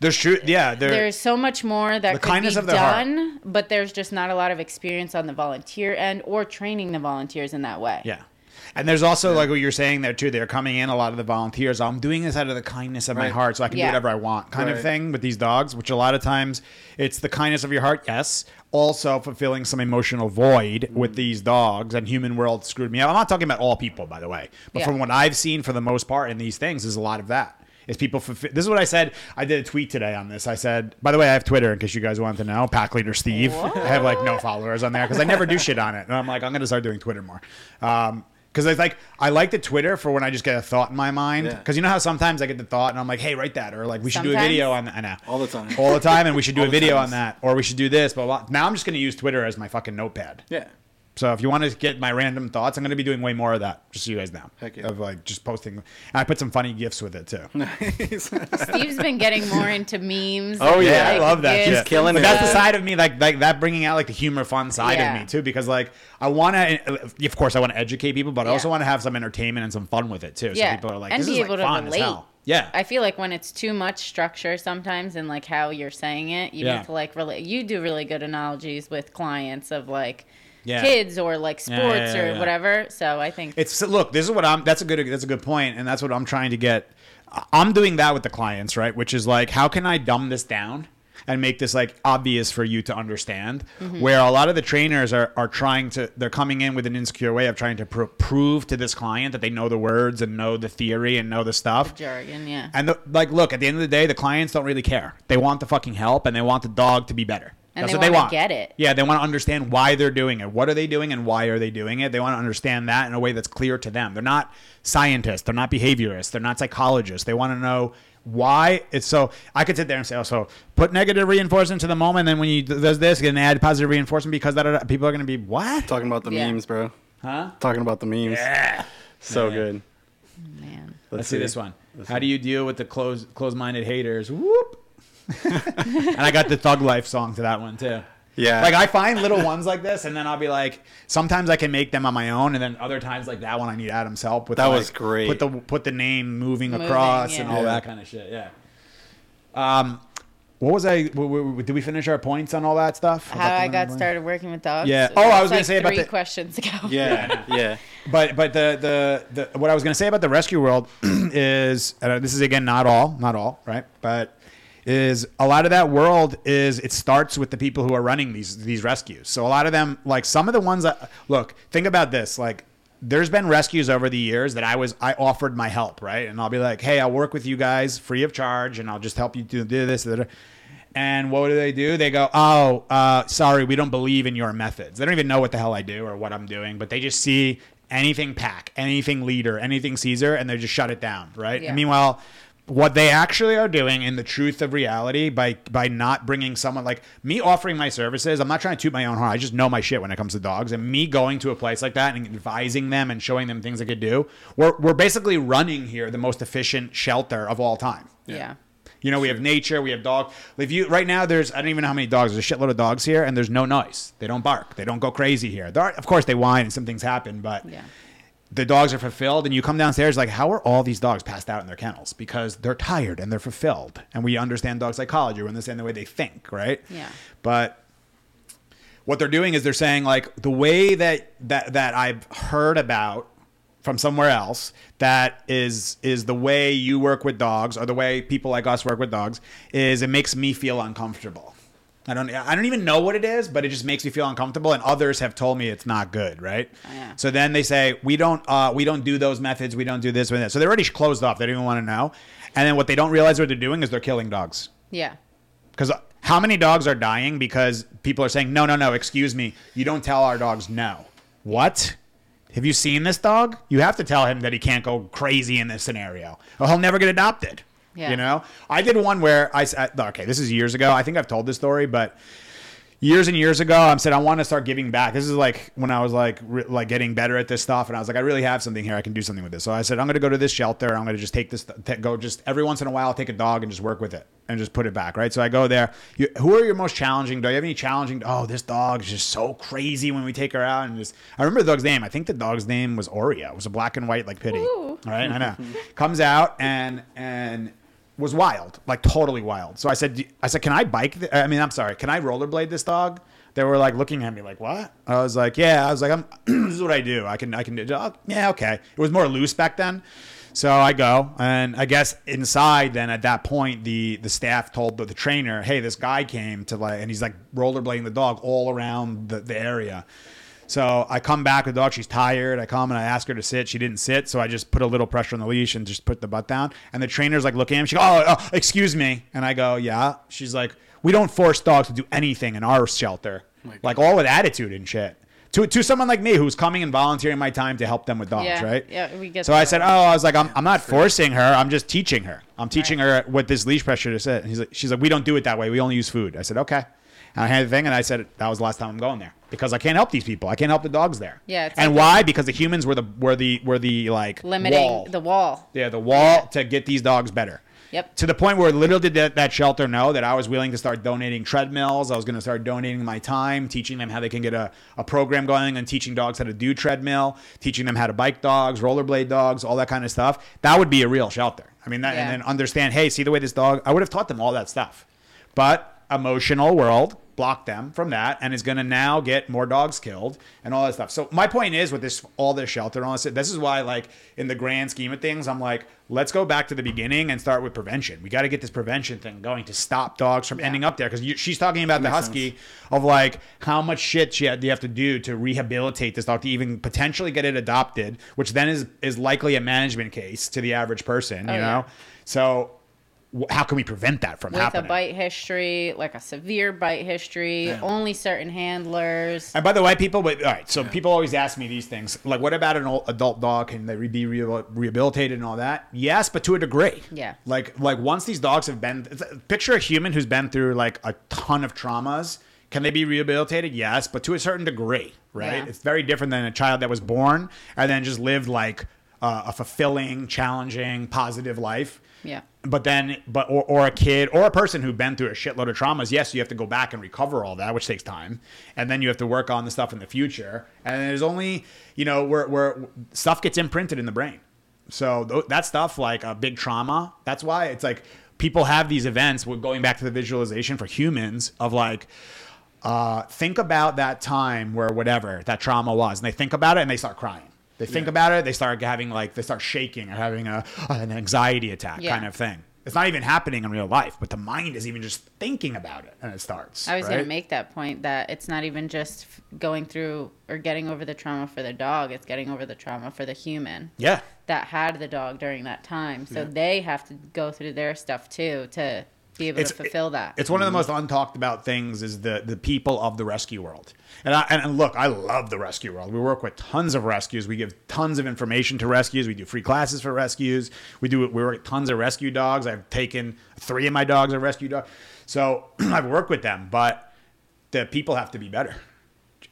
There's true, yeah. There's so much more that the could be done, heart. but there's just not a lot of experience on the volunteer end or training the volunteers in that way. Yeah. And there's also, yeah. like what you're saying there, too. They're coming in, a lot of the volunteers, I'm doing this out of the kindness of right. my heart so I can yeah. do whatever I want kind right. of thing with these dogs, which a lot of times it's the kindness of your heart, yes, also fulfilling some emotional void mm. with these dogs. And human world screwed me up. I'm not talking about all people, by the way. But yeah. from what I've seen, for the most part, in these things, is a lot of that. Is people fulfill? This is what I said. I did a tweet today on this. I said, by the way, I have Twitter in case you guys want to know. Pack Leader Steve. What? I have like no followers on there because I never do shit on it. And I'm like, I'm gonna start doing Twitter more. Um, because I like I like the Twitter for when I just get a thought in my mind. Because yeah. you know how sometimes I get the thought and I'm like, hey, write that, or like we sometimes. should do a video on that. I know. All the time. All the time, and we should do a video times. on that, or we should do this. But blah, blah. Now I'm just gonna use Twitter as my fucking notepad. Yeah. So if you want to get my random thoughts, I'm going to be doing way more of that. Just so you guys know. Heck yeah. Of like just posting. And I put some funny GIFs with it too. Nice. Steve's been getting more into memes. Oh yeah. Like I love that. He's killing it. That's the side of me. Like, like that bringing out like the humor fun side yeah. of me too. Because like I want to, of course I want to educate people, but yeah. I also want to have some entertainment and some fun with it too. So yeah. people are like, and this be is able like to fun relate. as hell. Yeah. I feel like when it's too much structure sometimes and like how you're saying it, you yeah. need to like relate. You do really good analogies with clients of like, Yeah. kids or like sports yeah, yeah, yeah, yeah. or whatever. So I think it's look. This is what I'm. That's a good. That's a good point, and that's what I'm trying to get. I'm doing that with the clients, right? Which is like, how can I dumb this down and make this like obvious for you to understand? Mm-hmm. Where a lot of the trainers are are trying to. They're coming in with an insecure way of trying to pr- prove to this client that they know the words and know the theory and know the stuff. The jargon, yeah. And the, like, look, at the end of the day, the clients don't really care. They want the fucking help, and they want the dog to be better. And That's they, what want they want to get it. Yeah, they want to understand why they're doing it. What are they doing and why are they doing it? They want to understand that in a way that's clear to them. They're not scientists. They're not behaviorists. They're not psychologists. They want to know why. It's so I could sit there and say, oh, so put negative reinforcement to the moment. And then when you does this, you can add positive reinforcement because that people are going to be what? Talking about the yeah. memes, bro. Huh? Talking about the memes. Yeah. So Man. good. Man. Let's, Let's see this one. Let's How see. do you deal with the close, close-minded haters? Whoop. And I got the Thug Life song to that one too. Yeah, like I find little ones like this, and then I'll be like, sometimes I can make them on my own, and then other times like that one, I need Adam's help. With that the, was like, great. Put the put the name moving, moving across yeah. and all yeah. that kind of shit. Yeah. Um, what was I? W- w- did we finish our points on all that stuff? How that I got point? started working with dogs. Yeah. Oh, I was like gonna say about three the, questions ago. Yeah, yeah. But but the, the the what I was gonna say about the rescue world is and this is again not all not all right but. is a lot of that world is it starts with the people who are running these these rescues. So a lot of them, like some of the ones that look, think about this, like there's been rescues over the years that I was I offered my help, right? And I'll be like, hey, I'll work with you guys free of charge and I'll just help you do, do this. And what do they do? They go, oh, uh, sorry, we don't believe in your methods. They don't even know what the hell I do or what I'm doing, but they just see anything Pack, anything Leader, anything Caesar, and they just shut it down, right? Yeah. And meanwhile, what they actually are doing in the truth of reality by by not bringing someone like me offering my services. I'm not trying to toot my own horn. I just know my shit when it comes to dogs, and me going to a place like that and advising them and showing them things they could do. We're, we're basically running here the most efficient shelter of all time. Yeah. yeah. You know, we have nature, we have dog. If you, right now, there's, I don't even know how many dogs, there's a shitload of dogs here and there's no noise. They don't bark. They don't go crazy here. There are, of course they whine and some things happen, but yeah. the dogs are fulfilled, and you come downstairs like, how are all these dogs passed out in their kennels? Because they're tired and they're fulfilled. And we understand dog psychology. We understand the way they think, right? Yeah. But what they're doing is they're saying, like, the way that that, that I've heard about from somewhere else that is is the way you work with dogs or the way people like us work with dogs is it makes me feel uncomfortable. I don't I don't even know what it is, but it just makes me feel uncomfortable. And others have told me it's not good, right? Oh, yeah. So then they say, we don't uh, we don't do those methods. We don't do this. With that. So they're already closed off. They don't even want to know. And then what they don't realize what they're doing is they're killing dogs. Yeah. Because how many dogs are dying because people are saying, no, no, no, excuse me. You don't tell our dogs no. What? Have you seen this dog? You have to tell him that he can't go crazy in this scenario or he'll never get adopted. Yeah. You know, I did one where I said, okay, this is years ago. I think I've told this story, but years and years ago, I said, I want to start giving back. This is like when I was like, re- like getting better at this stuff. And I was like, I really have something here. I can do something with this. So I said, I'm going to go to this shelter. I'm going to just take this, t- go just every once in a while, I'll take a dog and just work with it and just put it back. Right. So I go there. You, who are your most challenging? Do you have any challenging? Oh, this dog is just so crazy when we take her out. And just, I remember the dog's name. I think the dog's name was Oreo. It was a black and white, like Pitty. All right. I know. Comes out and, and, was wild, like totally wild. So I said, I said, can I bike? Th- I mean, I'm sorry. Can I rollerblade this dog? They were like looking at me like, what? I was like, yeah. I was like, I'm, this is what I do. I can, I can do. Oh, yeah. Okay. It was more loose back then. So I go, and I guess inside then at that point, the, the staff told the, the trainer, hey, this guy came to like, and he's like rollerblading the dog all around the, the area. So I come back with the dog. She's tired. I come and I ask her to sit. She didn't sit. So I just put a little pressure on the leash and just put the butt down. And the trainer's like looking at him. She goes, oh, oh, excuse me. And I go, yeah. She's like, we don't force dogs to do anything in our shelter. Oh, like all with attitude and shit. To to someone like me who's coming and volunteering my time to help them with dogs, yeah, right? Yeah, we get. So that. I said, oh, I was like, I'm I'm not forcing her. I'm just teaching her. I'm teaching right. her what this leash pressure to sit. And he's like, she's like, we don't do it that way. We only use food. I said, okay. And I had the thing, and I said, that was the last time I'm going there because I can't help these people. I can't help the dogs there. Yeah. And like why? That. Because the humans were the were the were the like limiting wall. the wall. Yeah, the wall yeah. to get these dogs better. Yep. To the point where little did that, that shelter know that I was willing to start donating treadmills. I was going to start donating my time, teaching them how they can get a, a program going and teaching dogs how to do treadmill, teaching them how to bike dogs, rollerblade dogs, all that kind of stuff. That would be a real shelter. I mean, that, yeah. and then understand, hey, see the way this dog, I would have taught them all that stuff. But emotional world blocked them from that and is going to now get more dogs killed and all that stuff. So my point is with this, all this shelter, all this, this is why like in the grand scheme of things, I'm like, let's go back to the beginning and start with prevention. We got to get this prevention thing going to stop dogs from yeah. ending up there. Cause you, she's talking about the Husky sense. Of like how much shit she had, you have to do to rehabilitate this dog to even potentially get it adopted, which then is, is likely a management case to the average person, oh, you yeah. know? So how can we prevent that from With happening? With a bite history, like a severe bite history, yeah. only certain handlers. And by the way, people, all right, so yeah. people always ask me these things. Like, what about an old adult dog? Can they be rehabilitated and all that? Yes, but to a degree. Yeah. Like, like once these dogs have been, picture a human who's been through like a ton of traumas. Can they be rehabilitated? Yes, but to a certain degree, right? Yeah. It's very different than a child that was born and then just lived like uh, a fulfilling, challenging, positive life. Yeah. But then, but or, or a kid or a person who's been through a shitload of traumas, yes, you have to go back and recover all that, which takes time. And then you have to work on the stuff in the future. And there's only, you know, where, where stuff gets imprinted in the brain. So th- that stuff, like a big trauma, that's why it's like people have these events, we're going back to the visualization for humans of like, uh, think about that time where whatever that trauma was. And they think about it and they start crying. They think yeah. about it. They start having like they start shaking or having a an anxiety attack yeah. kind of thing. It's not even happening in real life, but the mind is even just thinking about it and it starts. I was right? going to make that point that it's not even just going through or getting over the trauma for the dog. It's getting over the trauma for the human. Yeah. That had the dog during that time. So yeah. they have to go through their stuff too to be able it's, to fulfill it, that. It's one of the most untalked about things is the the people of the rescue world. And, I, and look, I love the rescue world. We work with tons of rescues. We give tons of information to rescues. We do free classes for rescues. We do we work with tons of rescue dogs. I've taken three of my dogs are rescue dogs. So I've worked with them, but the people have to be better.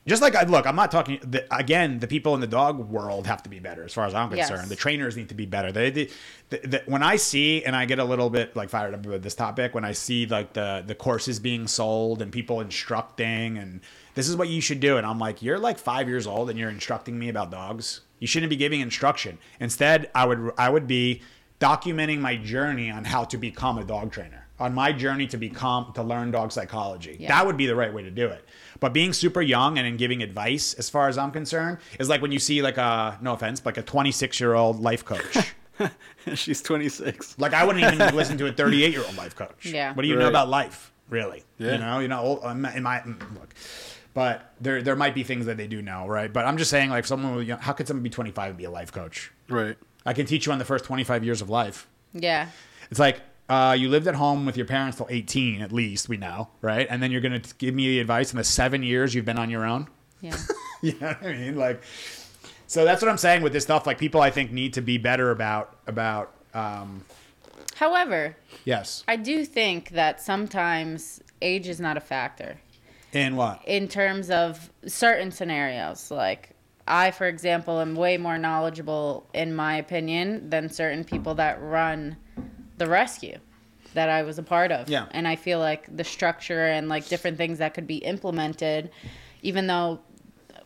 Just like, I look, I'm not talking, the, again, the people in the dog world have to be better as far as I'm concerned. Yes. The trainers need to be better. They, they, they, they, when I see, and I get a little bit like fired up about this topic, when I see like the, the courses being sold and people instructing and this is what you should do. And I'm like, you're like five years old and you're instructing me about dogs. You shouldn't be giving instruction. Instead, I would I would be documenting my journey on how to become a dog trainer, on my journey to become to learn dog psychology. Yeah. That would be the right way to do it. But being super young and in giving advice, as far as I'm concerned, is like when you see like a, no offense, like a twenty-six-year-old life coach. She's twenty-six. Like I wouldn't even listen to a thirty-eight-year-old life coach. Yeah. What do you right. know about life, really? Yeah. You know, you're not old. In my, look. But there there might be things that they do now, right? But I'm just saying, like, someone, you know, how could someone be twenty-five and be a life coach? Right. I can teach you on the first twenty-five years of life. Yeah. It's like uh, you lived at home with your parents till eighteen, at least, we know, right? And then you're going to give me the advice in the seven years you've been on your own? Yeah. You know what I mean? Like, so that's what I'm saying with this stuff. Like, people, I think, need to be better about, about um, However, yes, I do think that sometimes age is not a factor. In what? In terms of certain scenarios. Like, I, for example, am way more knowledgeable, in my opinion, than certain people that run the rescue that I was a part of. Yeah. And I feel like the structure and, like, different things that could be implemented, even though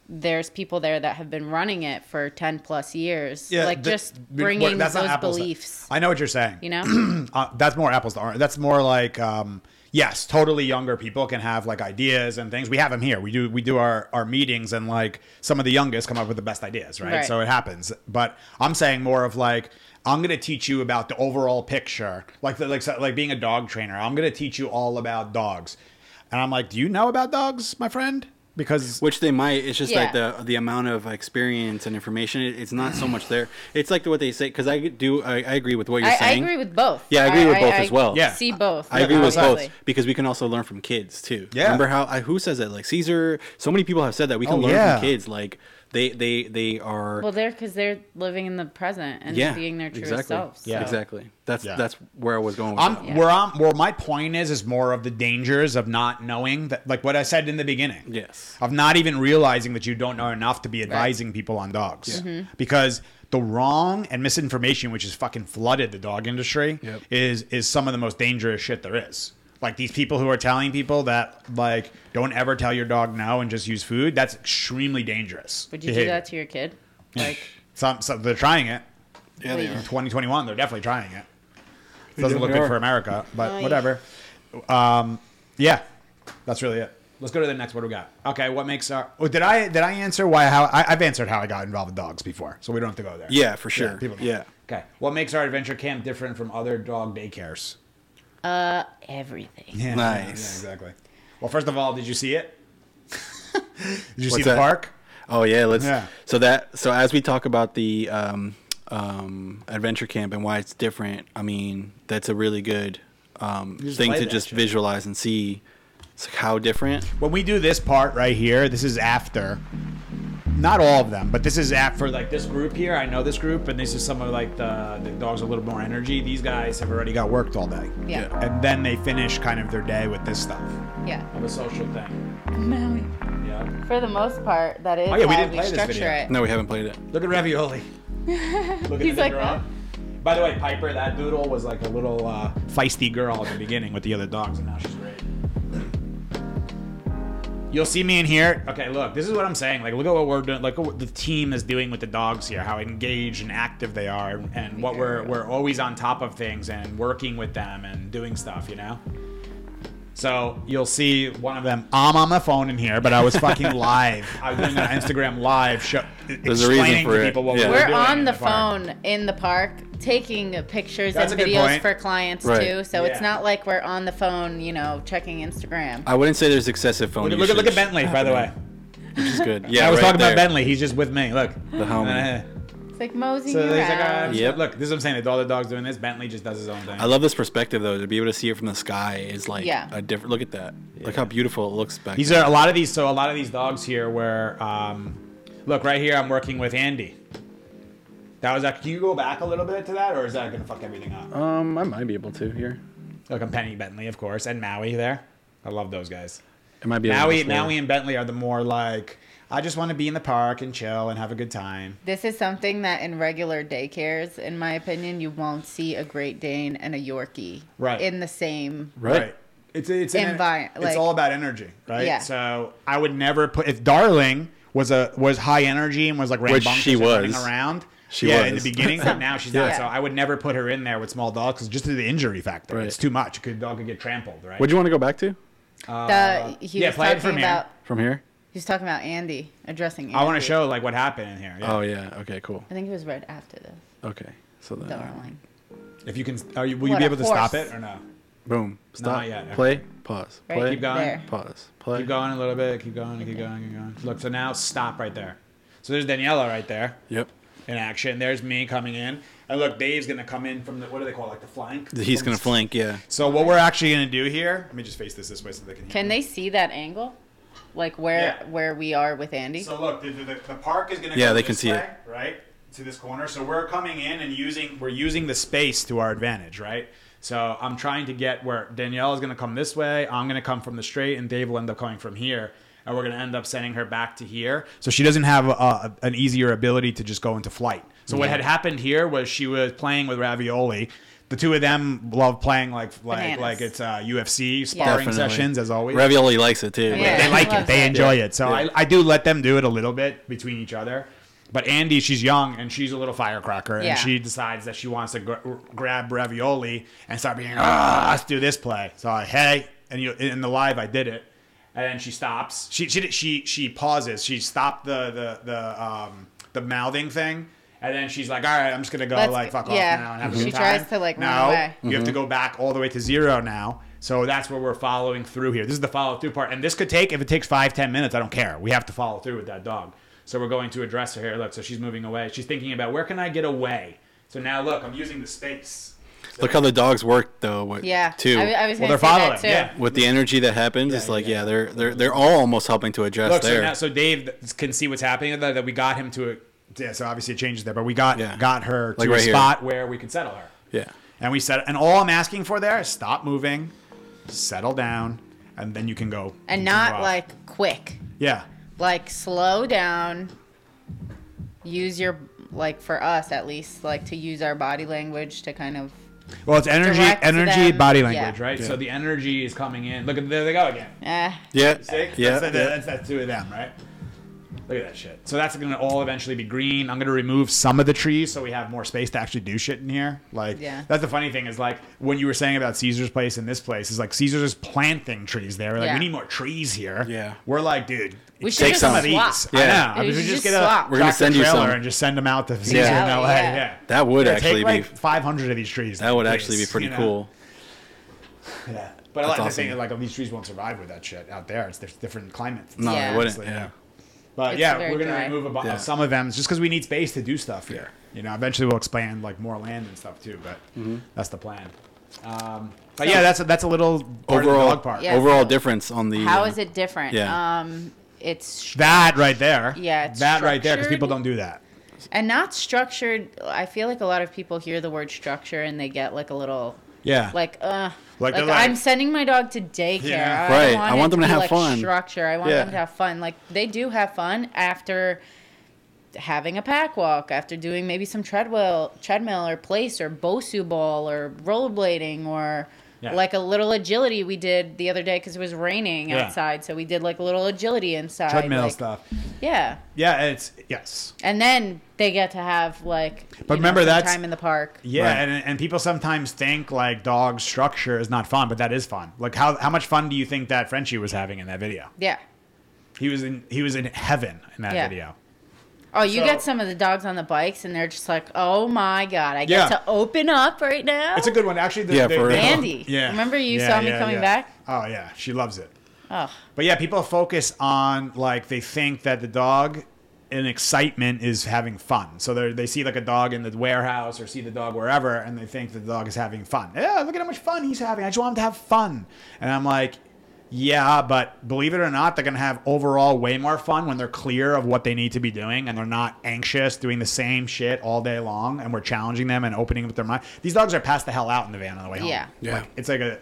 there's people there that have been running it for ten plus years. Yeah, like, the, just bringing those beliefs. To, I know what you're saying. You know? uh, that's more apples to oranges. That's more like... Um, Yes, totally younger people can have like ideas and things. We have them here. We do we do our, our meetings, and like some of the youngest come up with the best ideas, right? right? So it happens. But I'm saying more of like, I'm gonna teach you about the overall picture. Like the, like like being a dog trainer, I'm gonna teach you all about dogs. And I'm like, do you know about dogs, my friend? Because which they might. It's just yeah. like the the amount of experience and information. It, it's not so much there. It's like what they say. Because I do. I, I agree with what you're I, saying. I agree with both. Yeah, I agree I, with both I, as well. I yeah, see both. I agree obviously. with both because we can also learn from kids too. Yeah. Remember how I, who says that? Like Caesar. So many people have said that we can oh, learn yeah. from kids. Like they they they are. Well, they're because they're living in the present and yeah, being their true exactly. selves. Yeah, so. exactly. That's yeah. that's where I was going with I'm, yeah. Where I'm, where my point is, is more of the dangers of not knowing that, like what I said in the beginning. Yes. Of not even realizing that you don't know enough to be advising right. people on dogs. Yeah. Mm-hmm. Because the wrong and misinformation, which has fucking flooded the dog industry, yep. is is some of the most dangerous shit there is. Like these people who are telling people that, like, don't ever tell your dog no and just use food. That's extremely dangerous. Would you behavior. do that to your kid? Like, some, some they're trying it. Yeah, they are. In twenty twenty-one, they're definitely trying it. It doesn't look good for America, but nice. whatever. Um, yeah, that's really it. Let's go to the next. What do we got? Okay, what makes our? Oh, did I did I answer why? How I, I've answered how I got involved with dogs before, so we don't have to go there. Yeah, for sure. Yeah. People, yeah. Okay. What makes our adventure camp different from other dog daycares? Uh, everything. Yeah, nice. Yeah, exactly. Well, first of all, did you see it? did you What's see that? the park? Oh yeah. Let's. Yeah. So that. So as we talk about the. Um, Um, adventure camp and why it's different. I mean, that's a really good um, thing to just shit. visualize and see it's like how different. When we do this part right here, this is after, not all of them, but this is after like this group here. I know this group, and this is some of like the, the dogs a little more energy. These guys have already got worked all day. Yeah. yeah. And then they finish kind of their day with this stuff. Yeah. Of a social thing. Maui. Yeah. For the most part, that is oh, yeah, we how didn't we play structure this video. it. No, we haven't played it. Look at Ravioli. Look at He's the like girl. That. By the way, Piper, that doodle was like a little uh, feisty girl at the beginning with the other dogs, and now she's great. You'll see me in here. Okay, look, this is what I'm saying. Like, look at what we're doing. Look at what the team is doing with the dogs here. How engaged and active they are, and, and what we're we're always on top of things and working with them and doing stuff. You know. So you'll see one of them. I'm on my phone in here, but I was fucking live. I was doing an Instagram live show, There's explaining to people what yeah. we were, we're doing. We're on the, the phone park. in the park, taking pictures That's and videos for clients right. too. So yeah. it's not like we're on the phone, you know, checking Instagram. I wouldn't say there's excessive phone. Look, look, look at Bentley, by the way. Which is good. Yeah, I was right talking there. about Bentley. He's just with me. Look, the homie. Like moseying so around. Like, uh, yep. Look, this is what I'm saying. If all the dogs doing this, Bentley just does his own thing. I love this perspective though. To be able to see it from the sky is like yeah. a different. Look at that. Yeah. Look how beautiful it looks back. These there. are a lot of these. So a lot of these dogs here where, um, look right here. I'm working with Andy. That was. Can you go back a little bit to that, or is that gonna fuck everything up? Um, I might be able to here. Look, I'm Penny Bentley, of course, and Maui there. I love those guys. It might be Maui. Maui and Bentley are the more like. I just want to be in the park and chill and have a good time. This is something that in regular daycares, in my opinion, you won't see a Great Dane and a Yorkie right. in the same right. It's it's envi- an, It's like, all about energy, right? Yeah. So I would never put if Darling was a was high energy and was like rambunctious running around. She yeah, was. in the beginning, but now she's yeah. not. So I would never put her in there with small dogs because just the injury factor, right. it's too much. A dog could get trampled, right? What do you want to go back to? Uh, the, he yeah, was play it from about- here. From here. He's talking about Andy, addressing Andy. I want to show like what happened in here. Yeah. Oh yeah, okay, cool. I think it was right after this. Okay, so then. Darling. If you can, are you, will what you be able horse. to stop it or no? Boom. Stop. Not yet. Okay. Play. Pause. Right play. Keep going. There. Pause. Play. Keep going a little bit. Keep going. Keep okay. going. Keep going. Look. So now stop right there. So there's Daniela right there. Yep. In action. There's me coming in. And look, Dave's gonna come in from the what do they call it, like the flank? He's from gonna the... flank. Yeah. So what we're actually gonna do here? Let me just face this this way so they can. Can hear they me. see that angle? Like where yeah. where we are with Andy. So look, the, the, the park is going to yeah, go they this can see way, it. right? to this corner. So we're coming in and using we're using the space to our advantage, right? So I'm trying to get where Danielle is going to come this way, I'm going to come from the straight, and Dave will end up coming from here. And we're going to end up sending her back to here. So she doesn't have a, a, an easier ability to just go into flight. So yeah. What had happened here was she was playing with Ravioli. The two of them love playing like like Bananas. like it's uh, U F C sparring yeah. sessions, as always. Ravioli likes it, too. Yeah. Yeah. They like it. They enjoy yeah. it. So yeah. I, I do let them do it a little bit between each other. But Andy, she's young, and she's a little firecracker, and yeah. she decides that she wants to gr- grab Ravioli and start being, ah, let's do this play. So I, hey, and you, in the live I did it, and then she stops. She she she she pauses. She stopped the the the um the mouthing thing. And then she's like, all right, I'm just going to go Let's, like fuck yeah. off now and have a good time. She tries to like run away. You mm-hmm. have to go back all the way to zero now. So that's where we're following through here. This is the follow through part. And this could take, if it takes five, ten minutes, I don't care. We have to follow through with that dog. So we're going to address her here. Look, so she's moving away. She's thinking about where can I get away? So now look, I'm using the space. So look how the dogs work, though. What, yeah, too. I, I was well, they're following. Yeah, with the energy that happens, yeah, it's like yeah. yeah, they're they're they're all almost helping to adjust look, there. So, now, so Dave can see what's happening. That, that we got him to. A, Yeah, so obviously it changes there, but we got yeah. got her to like right a spot here. Where we could settle her. Yeah, and we set, and all I'm asking for there is stop moving, settle down, and then you can go. And not off. Like quick. Yeah. Like slow down. Use your like for us at least like to use our body language to kind of. Well, it's energy, energy, them. Body language, yeah. right? Yeah. So the energy is coming in. Look at there they go again. Yeah. Yeah. See? Yeah. That's, yeah. that's that two of them, right? Look at that shit. So that's going to all eventually be green. I'm going to remove some of the trees so we have more space to actually do shit in here. Like, yeah. that's the funny thing is, like, when you were saying about Caesar's place and this place, is like Caesar's is planting trees there. We're like, yeah. we need more trees here. Yeah. We're like, dude, we should take some of these. Yeah. I know. We should just get a we're gonna send you some. And just send them out to Caesar yeah. in L A. Yeah. yeah. That would yeah, actually take, like, be. five hundred of these trees. That would actually be pretty you know? cool. Yeah. But I like awesome. to think, like, oh, these trees won't survive with that shit out there. It's different climates. No, yeah. it wouldn't. Like, yeah. But it's yeah, we're going to remove bo- yeah. some of them just because we need space to do stuff here. You know, eventually we'll expand like more land and stuff too, but mm-hmm. that's the plan. Um, but so yeah, that's a, that's a little part overall, of the dog park. Yeah, overall so difference on the... How um, is it different? Yeah. Um, it's... That right there. Yeah, it's That right there because people don't do that. And not structured. I feel like a lot of people hear the word structure and they get like a little... Yeah. Like, uh, like, like, I'm sending my dog to daycare. Yeah. I right. Want I want them to, to have like fun. Structure. I want yeah. them to have fun. Like, they do have fun after having a pack walk, after doing maybe some treadmill, treadmill or place or Bosu ball or rollerblading or yeah. like a little agility we did the other day because it was raining yeah. outside. So we did like a little agility inside. Treadmill like, stuff. Yeah. Yeah. It's, yes. And then. They get to have like but remember know, that's, time in the park. Yeah, right. and and people sometimes think like dog structure is not fun, but that is fun. Like how, how much fun do you think that Frenchie was having in that video? Yeah. He was in he was in heaven in that yeah. video. Oh, you so, get some of the dogs on the bikes and they're just like, oh my God, I get yeah. to open up right now. It's a good one. Actually the, yeah, the, for the, Andy. Yeah. Remember you yeah, saw me yeah, coming yeah. back? Oh yeah, she loves it. Oh. But yeah, people focus on like they think that the dog and excitement is having fun. So they they see like a dog in the warehouse or see the dog wherever and they think the dog is having fun. Yeah, look at how much fun he's having. I just want him to have fun. And I'm like, yeah, but believe it or not, they're going to have overall way more fun when they're clear of what they need to be doing and they're not anxious doing the same shit all day long and we're challenging them and opening up their mind. These dogs are passed the hell out in the van on the way home. Yeah. yeah. Like, it's like a...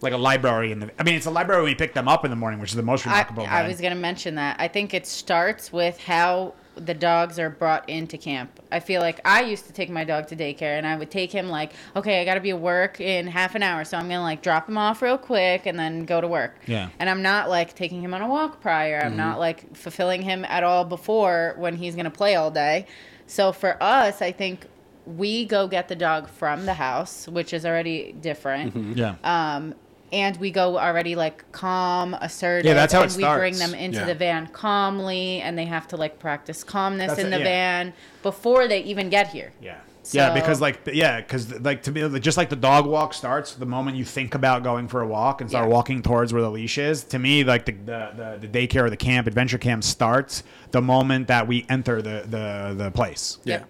Like a library in the, I mean, it's a library when you pick them up in the morning, which is the most remarkable. I, I was going to mention that. I think it starts with how the dogs are brought into camp. I feel like I used to take my dog to daycare and I would take him like, okay, I got to be at work in half an hour. So I'm going to like drop him off real quick and then go to work. Yeah. And I'm not like taking him on a walk prior. I'm mm-hmm. not like fulfilling him at all before when he's going to play all day. So for us, I think we go get the dog from the house, which is already different. Mm-hmm. Yeah. Um, And we go already like calm, assertive. Yeah, that's how it starts. And we bring them into yeah. the van calmly, and they have to like practice calmness that's in a, the yeah. van before they even get here. Yeah, so, yeah, because like yeah, because like to me, just like the dog walk starts the moment you think about going for a walk and start yeah. walking towards where the leash is. To me, like the the, the, the daycare or the camp, adventure camp starts the moment that we enter the the, the place. Yeah. yeah.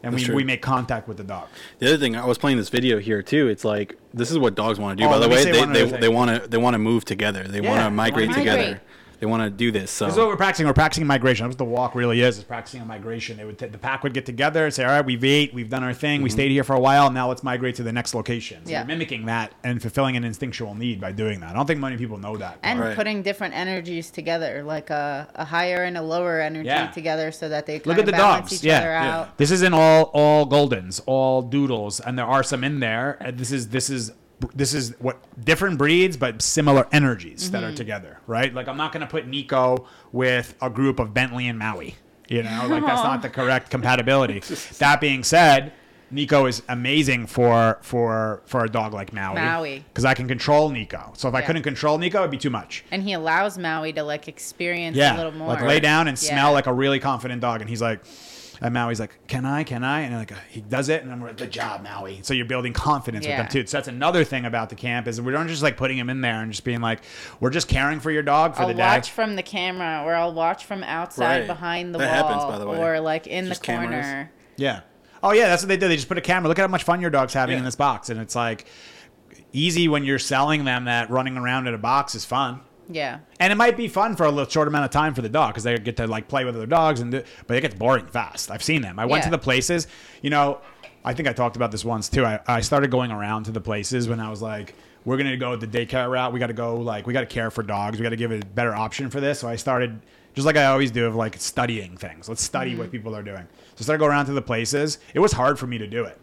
And we, we make contact with the dog. The other thing, I was playing this video here too. It's like this is what dogs want to do. Oh, by the way, they they, they want to they want to move together. They yeah, want to migrate together. They want to do this. So this is what we're practicing. We're practicing migration. That's what the walk really is, is practicing on migration. They would t- the pack would get together and say, all right, we've ate, we've done our thing. Mm-hmm. We stayed here for a while. Now let's migrate to the next location. So yeah. You're mimicking that and fulfilling an instinctual need by doing that. I don't think many people know that. And right. putting different energies together, like a, a higher and a lower energy yeah. together so that they kind of balance each yeah. other yeah. out. This isn't all, all Goldens, all Doodles, and there are some in there. This is, this is, This is what different breeds, but similar energies mm-hmm. that are together, right? Like, I'm not going to put Nico with a group of Bentley and Maui, you know, like that's not the correct compatibility. That being said, Nico is amazing for for for a dog like Maui. Maui. Because I can control Nico. So if yeah. I couldn't control Nico, it'd be too much. And he allows Maui to like experience yeah. a little more. Like lay down and yeah. smell like a really confident dog. And he's like, and Maui's like, can I, can I? And like, he does it. And I'm like, good job, Maui. So you're building confidence yeah. with them too. So that's another thing about the camp is we don't just like putting him in there and just being like, we're just caring for your dog for I'll the day. I'll watch from the camera or I'll watch from outside right. behind the that wall happens, by the way. Or like in just the corner. Cameras. Yeah. Oh yeah, that's what they did. They just put a camera. Look at how much fun your dog's having yeah. in this box. And it's like easy when you're selling them that running around in a box is fun. Yeah. And it might be fun for a little short amount of time for the dog because they get to like play with other dogs, and do, but it gets boring fast. I've seen them. I went yeah. to the places, you know, I think I talked about this once too. I, I started going around to the places when I was like, we're going to go the daycare route. We got to go like, we got to care for dogs. We got to give it a better option for this. So I started just like I always do of like studying things. Let's study mm-hmm. what people are doing. So I started going around to the places. It was hard for me to do it.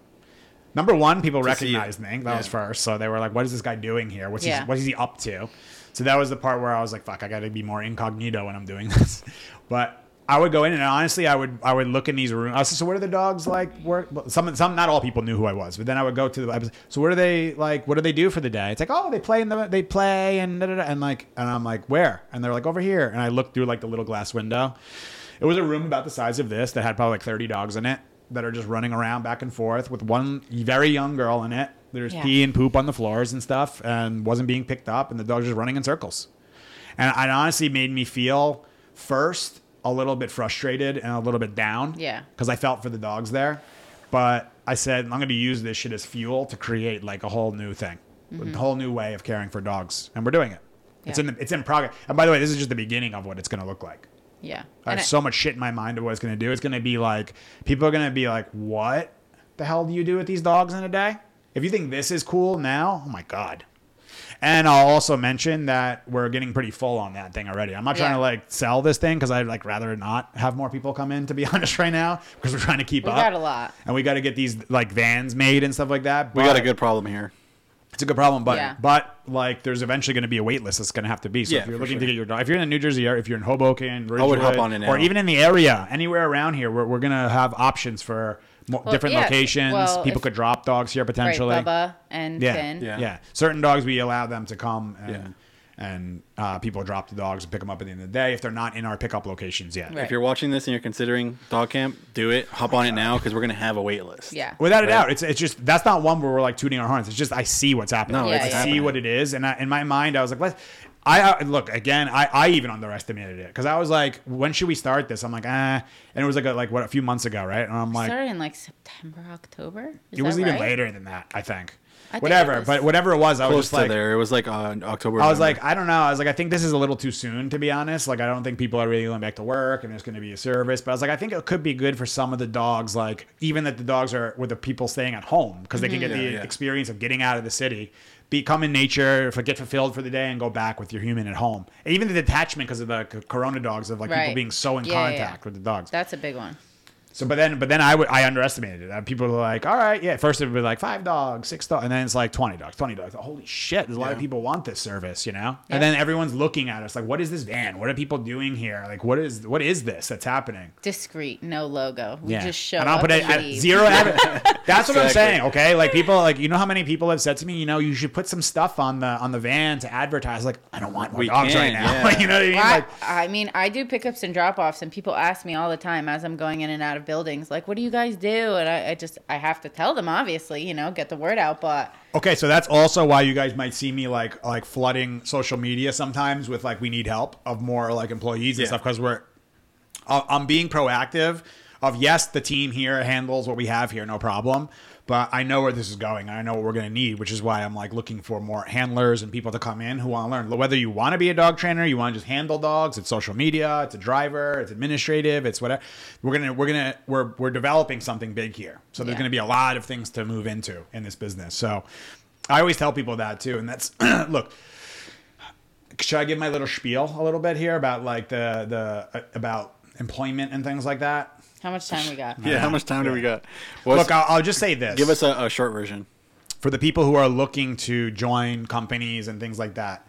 Number one, people to recognized me. That yeah. was first. So they were like, what is this guy doing here? What's yeah. he, what is he up to? So that was the part where I was like, fuck, I got to be more incognito when I'm doing this. But I would go in and honestly, I would I would look in these rooms. I was like, so what are the dogs like? Work? Some, some, not all people knew who I was. But then I would go to the, I was, so what are they like? What do they do for the day? It's like, oh, they play in the, they play and da, da, da, and like, and I'm like, where? And they're like, over here. And I looked through like the little glass window. It was a room about the size of this that had probably like thirty dogs in it that are just running around back and forth with one very young girl in it. There's yeah. pee and poop on the floors and stuff and wasn't being picked up. And the dog's just running in circles. And it honestly made me feel first a little bit frustrated and a little bit down. Yeah. Because I felt for the dogs there. But I said, I'm going to use this shit as fuel to create like a whole new thing, mm-hmm. a whole new way of caring for dogs. And we're doing it. Yeah. It's in the, it's in progress. And by the way, this is just the beginning of what it's going to look like. Yeah. I have and so I- much shit in my mind of what it's going to do. It's going to be like, people are going to be like, what the hell do you do with these dogs in a day? If you think this is cool now, oh my God. And I'll also mention that we're getting pretty full on that thing already. I'm not trying yeah. to like sell this thing because I'd like rather not have more people come in, to be honest, right now, because we're trying to keep we up. We got a lot. And we got to get these like vans made and stuff like that. But we got a good problem here. It's a good problem, but yeah. but like there's eventually going to be a wait list that's going to have to be. So yeah, if you're looking sure. to get your dog, if you're in the New Jersey area, if you're in Hoboken, Ridgewood, I would hop on in or even in the area, anywhere around here, we're, we're going to have options for Mo- well, different yeah. locations. Well, people if, could drop dogs here potentially. Right, Bubba and yeah, Finn. Yeah. yeah. Certain dogs, we allow them to come and, yeah. and uh, people drop the dogs and pick them up at the end of the day if they're not in our pickup locations yet. Right. If you're watching this and you're considering dog camp, do it. Hop on it now because we're going to have a wait list. Yeah. Without right? a doubt. It's it's just that's not one where we're like tooting our horns. It's just I see what's happening. No, yeah, I yeah. see what it is. And I, in my mind, I was like, let's. I look again. I, I even underestimated it because I was like, when should we start this? I'm like, ah, and it was like a, like what a few months ago, right? And I'm like, started in like September, October. Is it was even right? later than that, I think. I whatever, think but whatever it was, I was just like, there. It was like uh, October. I was November. Like, I don't know. I was like, I think this is a little too soon, to be honest. Like, I don't think people are really going back to work, and there's going to be a service. But I was like, I think it could be good for some of the dogs, like even that the dogs are with the people staying at home because they mm-hmm. can get yeah, the yeah. experience of getting out of the city. Become in nature, get fulfilled for the day, and go back with your human at home. Even the detachment because of the corona dogs, of like right. people being so in yeah, contact yeah. with the dogs. That's a big one. So, but then, but then I would I underestimated it. People were like, "All right, yeah." First it would be like five dogs, six dogs, and then it's like twenty dogs, twenty dogs. Holy shit! There's a yeah. lot of people want this service, you know. Yeah. And then everyone's looking at us like, "What is this van? What are people doing here? Like, what is what is this that's happening?" Discreet, no logo. We yeah. just show and I'll up put it, I, zero. That's what exactly. I'm saying. Okay, like people, like you know how many people have said to me, you know, you should put some stuff on the on the van to advertise. Like, I don't want more we dogs can, right now. Yeah. Like, you know what I mean? Well, like, I mean, I do pickups and drop offs, and people ask me all the time as I'm going in and out of buildings, like, what do you guys do? And I, I just I have to tell them, obviously, you know, get the word out. But okay, so that's also why you guys might see me like like flooding social media sometimes with like we need help of more like employees yeah. and stuff because we're I'm being proactive. of, yes, the team here handles what we have here, no problem. But I know where this is going. I know what we're going to need, which is why I'm like looking for more handlers and people to come in who want to learn. Whether you want to be a dog trainer, you want to just handle dogs, it's social media, it's a driver, it's administrative, it's whatever. We're going to, we're going to, we're, we're developing something big here. So there's yeah. going to be a lot of things to move into in this business. So I always tell people that too. And that's, look, should I give my little spiel a little bit here about like the, the, about employment and things like that? How much time we got? Yeah, how much time yeah. do we got? What's, Look, I'll, I'll just say this. Give us a, a short version. For the people who are looking to join companies and things like that.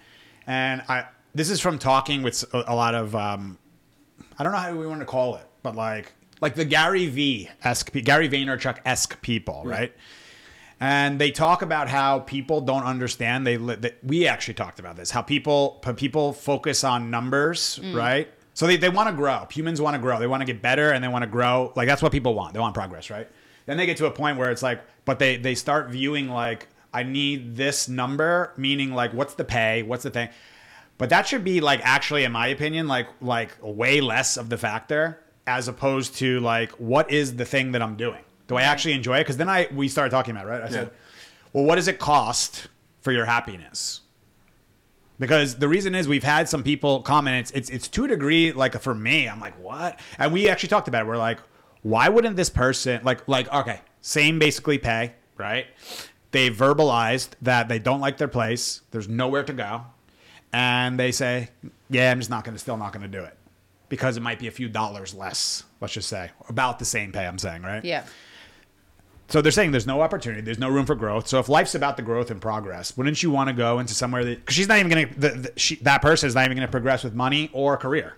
And I, this is from talking with a, a lot of, um, I don't know how we want to call it, but like like the Gary V-esque, Gary Vaynerchuk-esque people, yeah. right? And they talk about how people don't understand. They, they We actually talked about this, how people, people focus on numbers, mm. right? So they, they want to grow. Humans want to grow. They want to get better and they want to grow. Like that's what people want. They want progress, right? Then they get to a point where it's like, but they, they start viewing like, I need this number, meaning like, what's the pay? What's the thing? But that should be like, actually, in my opinion, like, like way less of the factor as opposed to like, what is the thing that I'm doing? Do I actually enjoy it? Cause then I, we started talking about it, right? I yeah. said, well, what does it cost for your happiness? Because the reason is we've had some people comment, it's, it's it's to a degree, like for me, I'm like, what? And we actually talked about it. We're like, why wouldn't this person, like, like okay, same basically pay, right? They verbalized that they don't like their place. There's nowhere to go. And they say, yeah, I'm just not going to, still not going to do it. Because it might be a few dollars less, let's just say. About the same pay, I'm saying, right? Yeah. So they're saying there's no opportunity. There's no room for growth. So if life's about the growth and progress, wouldn't you want to go into somewhere that, because she's not even going to, that person is not even going to progress with money or career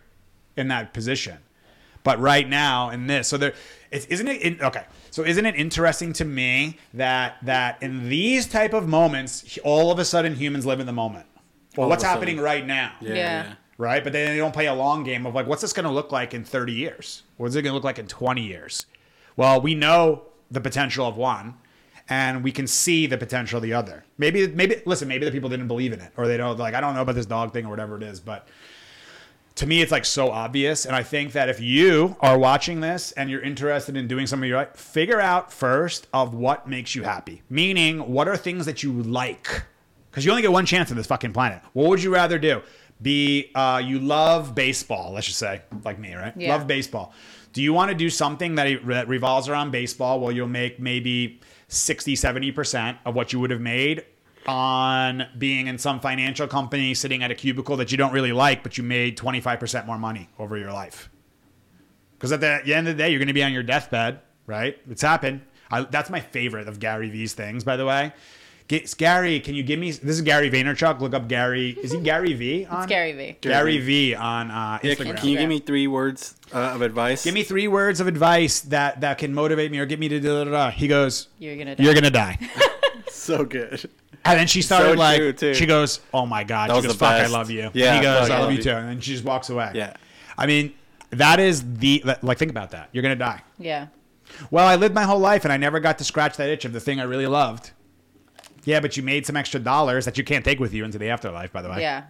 in that position. But right now in this, so there, it's, isn't it, okay. So isn't it interesting to me that, that in these type of moments, all of a sudden humans live in the moment. Well, all what's happening sudden. Right now. Yeah. yeah. yeah. Right. But then they don't play a long game of like, what's this going to look like in thirty years? What's it going to look like in twenty years? Well, we know the potential of one and we can see the potential of the other. Maybe, maybe, listen, maybe the people didn't believe in it or they don't like, I don't know about this dog thing or whatever it is, but to me, it's like so obvious. And I think that if you are watching this and you're interested in doing something, you're like, figure out first of what makes you happy. Meaning what are things that you like? Cause you only get one chance on this fucking planet. What would you rather do? Be, uh, you love baseball. Let's just say like me, right? Yeah. Love baseball. Do you want to do something that revolves around baseball? Well, you'll make maybe sixty, seventy percent of what you would have made on being in some financial company, sitting at a cubicle that you don't really like, but you made twenty-five percent more money over your life. Because at the end of the day, you're going to be on your deathbed, right? It's happened. I, that's my favorite of Gary V's things, by the way. It's Gary, can you give me... This is Gary Vaynerchuk. Look up Gary... Is he Gary V? On, it's Gary V. Gary V on uh, Instagram. Yeah, can you give me three words uh, of advice? Give me three words of advice that, that can motivate me or get me to... Da, da, da. He goes... You're going to die. You're going to die. So good. And then she started so like... She goes, oh my God. That she goes, fuck, best. I love you. Yeah, and he goes, I, I love you too. And then she just walks away. Yeah. I mean, that is the... Like, think about that. You're going to die. Yeah. Well, I lived my whole life and I never got to scratch that itch of the thing I really loved. Yeah, but you made some extra dollars that you can't take with you into the afterlife, by the way. Yeah.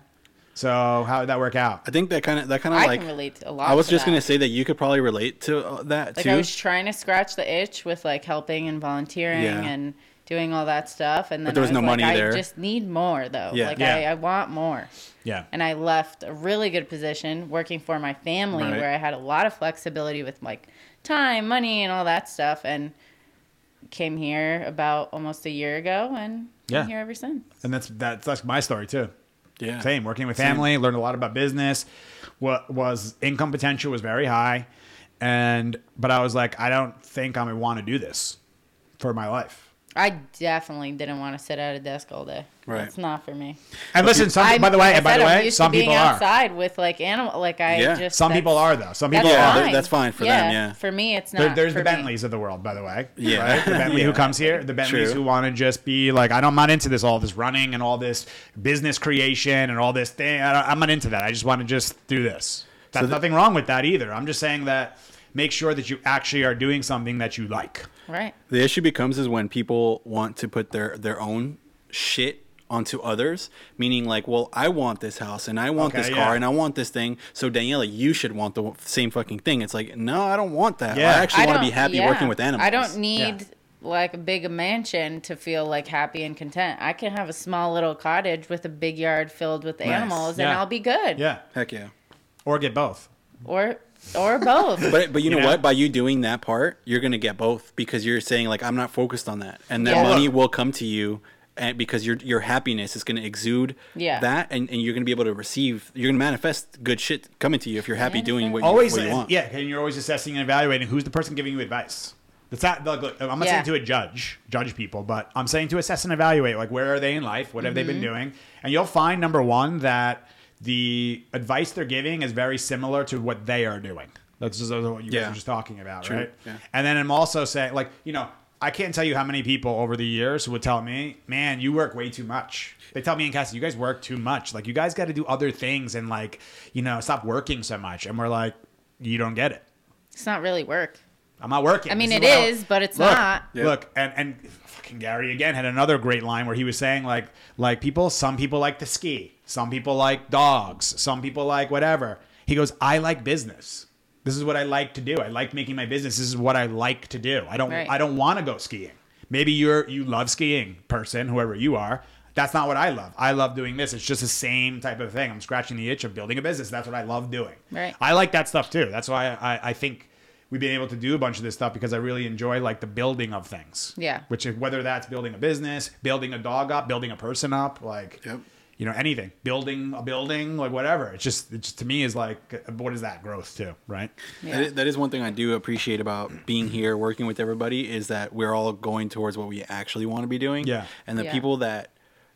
So how did that work out? I think that kind of that kind of like I can relate to a lot. I was just gonna say that you could probably relate to that too. Like I was trying to scratch the itch with like helping and volunteering yeah. and doing all that stuff, and then but there was, I was no like, money there. I just need more though. Yeah. Like yeah. I, I want more. Yeah. And I left a really good position working for my family, right. where I had a lot of flexibility with like time, money, and all that stuff, and. Came here about almost a year ago and yeah. been here ever since. And that's, that's, that's my story too. Yeah. Same, working with family, Same. learned a lot about business. What was income potential was very high. And, but I was like, I don't think I would want to do this for my life. I definitely didn't want to sit at a desk all day. Right. That's not for me. And listen, some, by the way, and by the way, some people are outside with like animal, like I yeah. just, some people are though. Some people that's are. Fine. That's fine for yeah. them. Yeah. For me, it's not. There, there's for the Bentleys me. Of the world, by the way. Yeah. Right? The Bentley yeah. who comes here, the Bentleys True. Who want to just be like, I don't, I'm not into this, all this running and all this business creation and all this thing. I don't, I'm not into that. I just want to just do this. That's so th- nothing wrong with that either. I'm just saying that. Make sure that you actually are doing something that you like. Right. The issue becomes is when people want to put their, their own shit onto others, meaning like, well, I want this house and I want okay, this car yeah. and I want this thing. So Daniela, you should want the same fucking thing. It's like, no, I don't want that. Yeah. I actually I want to be happy yeah. working with animals. I don't need yeah. like a big mansion to feel like happy and content. I can have a small little cottage with a big yard filled with nice. animals yeah. and I'll be good. Yeah. Heck yeah. Or get both. Or or both. But but you, you know, know what? By you doing that part, you're going to get both because you're saying like, I'm not focused on that. And that yeah. money will come to you. And because your your happiness is going to exude yeah. that, and, and you're going to be able to receive, you're going to manifest good shit coming to you if you're happy doing what you, always, what you want. Yeah, and you're always assessing and evaluating who's the person giving you advice. That's not, look, I'm not yeah. saying to judge, judge people, but I'm saying to assess and evaluate, like where are they in life, what have mm-hmm. they been doing, and you'll find, number one, that the advice they're giving is very similar to what they are doing. That's just what you yeah. guys were just talking about, True. right? Yeah. And then I'm also saying, like, you know, I can't tell you how many people over the years who would tell me, man, you work way too much. They tell me and Cassie, you guys work too much. Like, you guys got to do other things and, like, you know, stop working so much. And we're like, you don't get it. It's not really work. I'm not working. I mean, it is, but it's not. Look, look, and, and fucking Gary, again, had another great line where he was saying, like, like people, some people like to ski. Some people like dogs. Some people like whatever. He goes, I like business. This is what I like to do. I like making my business. This is what I like to do. I don't right. I don't want to go skiing. Maybe you're you love skiing, person, whoever you are. That's not what I love. I love doing this. It's just the same type of thing. I'm scratching the itch of building a business. That's what I love doing. Right. I like that stuff too. That's why I, I think we've been able to do a bunch of this stuff because I really enjoy like the building of things. Yeah. Which is whether that's building a business, building a dog up, building a person up, like yep. you know, anything, building a building, like whatever. It's just, it just to me is like, what is that growth too, right? Yeah. That is one thing I do appreciate about being here, working with everybody, is that we're all going towards what we actually want to be doing. Yeah. And the yeah. people that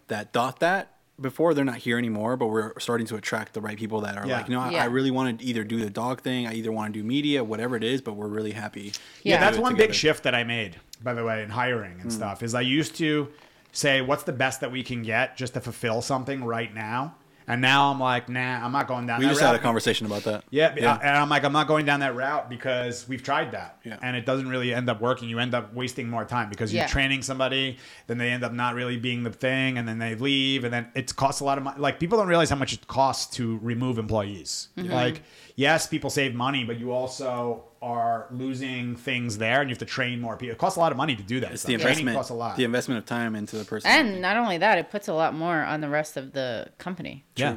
that thought that before, they're not here anymore, but we're starting to attract the right people that are yeah. like, you know, I, yeah. I really want to either do the dog thing, I either want to do media, whatever it is, but we're really happy. Yeah, yeah that's one together. big shift that I made, by the way, in hiring and mm. stuff, is I used to say, what's the best that we can get just to fulfill something right now? And now I'm like, nah, I'm not going down we that route. We just had a conversation about that. Yeah, yeah. And I'm like, I'm not going down that route because we've tried that. Yeah. And it doesn't really end up working. You end up wasting more time because you're yeah. training somebody. Then they end up not really being the thing. And then they leave. And then it costs a lot of money. Like, people don't realize how much it costs to remove employees. Mm-hmm. Like, yes, people save money, but you also are losing things there, and you have to train more people. It costs a lot of money to do that. It's the investment, costs a lot. The investment of time into the person. And not only that, it puts a lot more on the rest of the company. True. Yeah.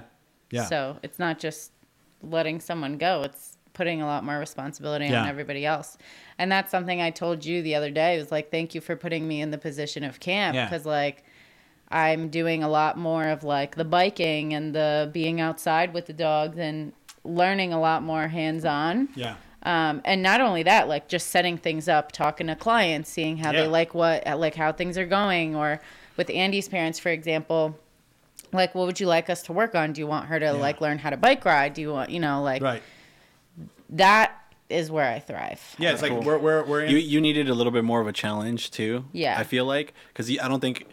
Yeah. So it's not just letting someone go. It's putting a lot more responsibility yeah. on everybody else. And that's something I told you the other day. It was like, thank you for putting me in the position of camp. Yeah. Cause like, I'm doing a lot more of like the biking and the being outside with the dogs and learning a lot more hands-on. Yeah. Um, and not only that, like just setting things up, talking to clients, seeing how yeah. they like what, like how things are going, or with Andy's parents, for example, like, what would you like us to work on? Do you want her to yeah. like learn how to bike ride? Do you want, you know, like right. that is where I thrive. Yeah. It's like, cool. we're, we're, we're in. You, you needed a little bit more of a challenge too. Yeah. I feel like, cause I don't think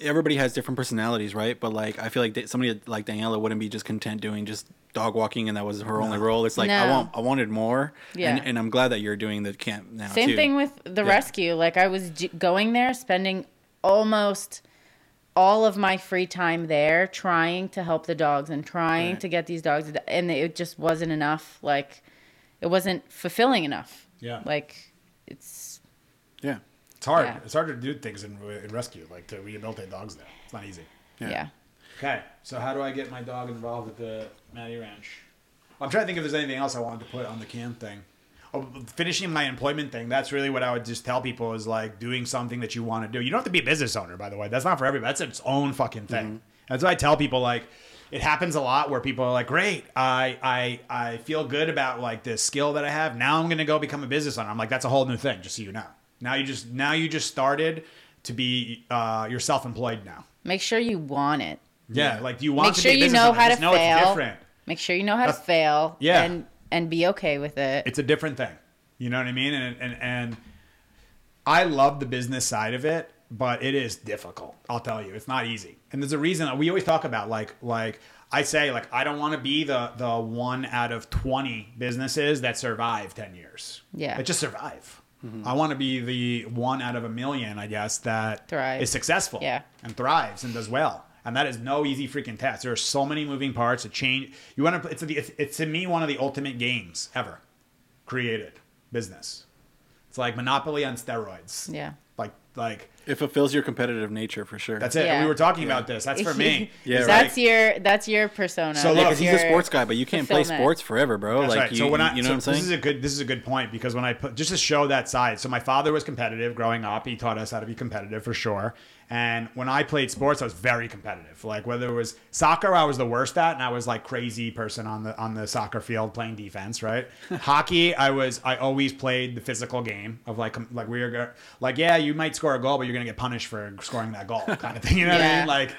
everybody has different personalities. Right. But like, I feel like somebody like Daniela wouldn't be just content doing just dog walking and that was her no. only role. It's like no. I want I wanted more. Yeah. And, and I'm glad that you're doing the camp now. Same too. thing with the yeah. rescue. Like I was g- going there, spending almost all of my free time there, trying to help the dogs and trying right. to get these dogs, and it just wasn't enough. Like it wasn't fulfilling enough. Yeah. Like it's yeah. It's hard. Yeah. It's hard to do things in, in rescue, like to rehabilitate dogs there. It's not easy. Yeah. yeah. Okay, so how do I get my dog involved with the Maddie Ranch? I'm trying to think if there's anything else I wanted to put on the camp thing. Oh, finishing my employment thing, that's really what I would just tell people is like doing something that you want to do. You don't have to be a business owner, by the way. That's not for everybody. That's its own fucking thing. Mm-hmm. That's what I tell people. Like, it happens a lot where people are like, great, I I I feel good about like this skill that I have. Now I'm going to go become a business owner. I'm like, that's a whole new thing, just so you know. Now you just, now you just started to be, uh, you're self-employed now. Make sure you want it. Yeah, like you want Make to sure be a business owner. Make sure you know how to fail. It's different. Make sure you know how That's, to fail yeah. and, and be okay with it. It's a different thing. You know what I mean? And, and and I love the business side of it, but it is difficult. I'll tell you. It's not easy. And there's a reason we always talk about like like I say like I don't want to be the the one out of twenty businesses that survive ten years. Yeah. That just survive. Mm-hmm. I want to be the one out of a million, I guess, that Thrive. is successful yeah. and thrives and does well. And that is no easy freaking task. There are so many moving parts to change. You want to. It's, it's, it's to me one of the ultimate games ever created. Business. It's like Monopoly on steroids. Yeah. Like like. It fulfills your competitive nature for sure. That's it. Yeah. We were talking yeah. about this. That's for me. yeah. That's right. your that's your persona. So look, yeah, he's a sports guy, but you can't play sports forever, bro. That's like right. you, so when I, you know so what I'm saying. This is a good this is a good point because when I put just to show that side. So my father was competitive growing up. He taught us how to be competitive for sure. And when I played sports, I was very competitive. Like whether it was soccer, I was the worst at, and I was like crazy person on the on the soccer field playing defense, right? Hockey, I was I always played the physical game of like like we were like yeah, you might score a goal, but you're gonna get punished for scoring that goal, kind of thing. You know yeah. what I mean?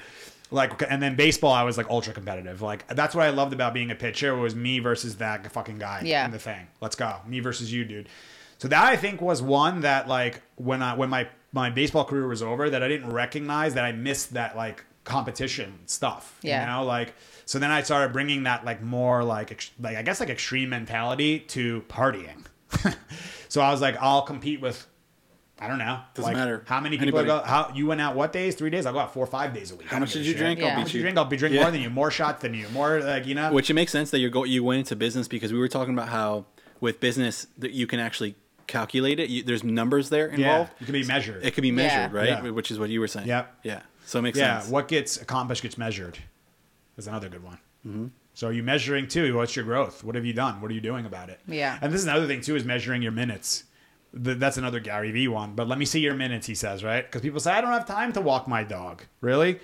Like, like, and then baseball, I was like ultra competitive. Like that's what I loved about being a pitcher was me versus that fucking guy yeah. in the thing. Let's go, me versus you, dude. So that I think was one that like when I when my my baseball career was over that I didn't recognize that I missed that like competition stuff, yeah. you know, like, so then I started bringing that like more like, ex- like, I guess like extreme mentality to partying. So I was like, I'll compete with, I don't know. Doesn't like, matter. How many people go, how you went out what days? Three days? I'll go out four or five days a week. How much did you drink? Yeah. I'll, be much you drink? I'll be drinking yeah. more than you, more shots than you, more like, you know, which it makes sense that you're go you went into business because we were talking about how with business that you can actually calculate it. You, there's numbers there involved. Yeah, it can be measured. It can be measured, yeah. right? Yeah. Which is what you were saying. Yeah. Yeah. So it makes yeah. sense. Yeah. What gets accomplished gets measured. That's another good one. Mm-hmm. So are you measuring too? What's your growth? What have you done? What are you doing about it? Yeah. And this is another thing too is measuring your minutes. The, that's another Gary Vee one. But let me see your minutes, he says, right? Because people say, I don't have time to walk my dog. Really?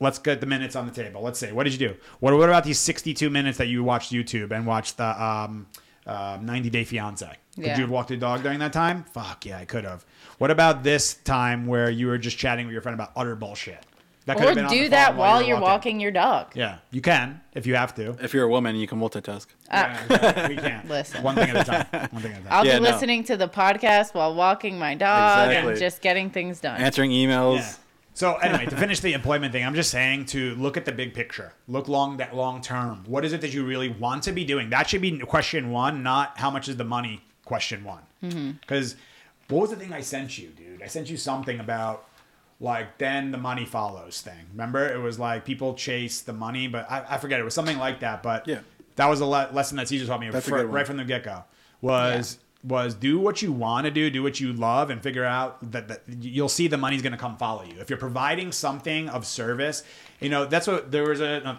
Let's get the minutes on the table. Let's say, what did you do? What, what about these sixty-two minutes that you watched YouTube and watched the um, uh, ninety day fiance? Could yeah. you have walked the dog during that time? Fuck yeah, I could have. What about this time where you were just chatting with your friend about utter bullshit? That could or have been do that while, while you're walking. walking your dog. Yeah, you can if you have to. If you're a woman, you can multitask. Uh, yeah, yeah, we can. Listen. One thing at a time. One thing at a time. I'll yeah, be no. listening to the podcast while walking my dog exactly. and just getting things done. Answering emails. Yeah. So anyway, to finish the employment thing, I'm just saying to look at the big picture. Look long that long term. What is it that you really want to be doing? That should be question one, not how much is the money question one. Because mm-hmm. what was the thing I sent you, dude? I sent you something about like then the money follows thing. Remember, it was like people chase the money, but I, I forget it was something like that. But yeah, that was a le- lesson that Caesar taught me for, right from the get go. Was yeah. was do what you want to do, do what you love, and figure out that, that you'll see the money's going to come follow you if you're providing something of service. You know, that's what there was a uh,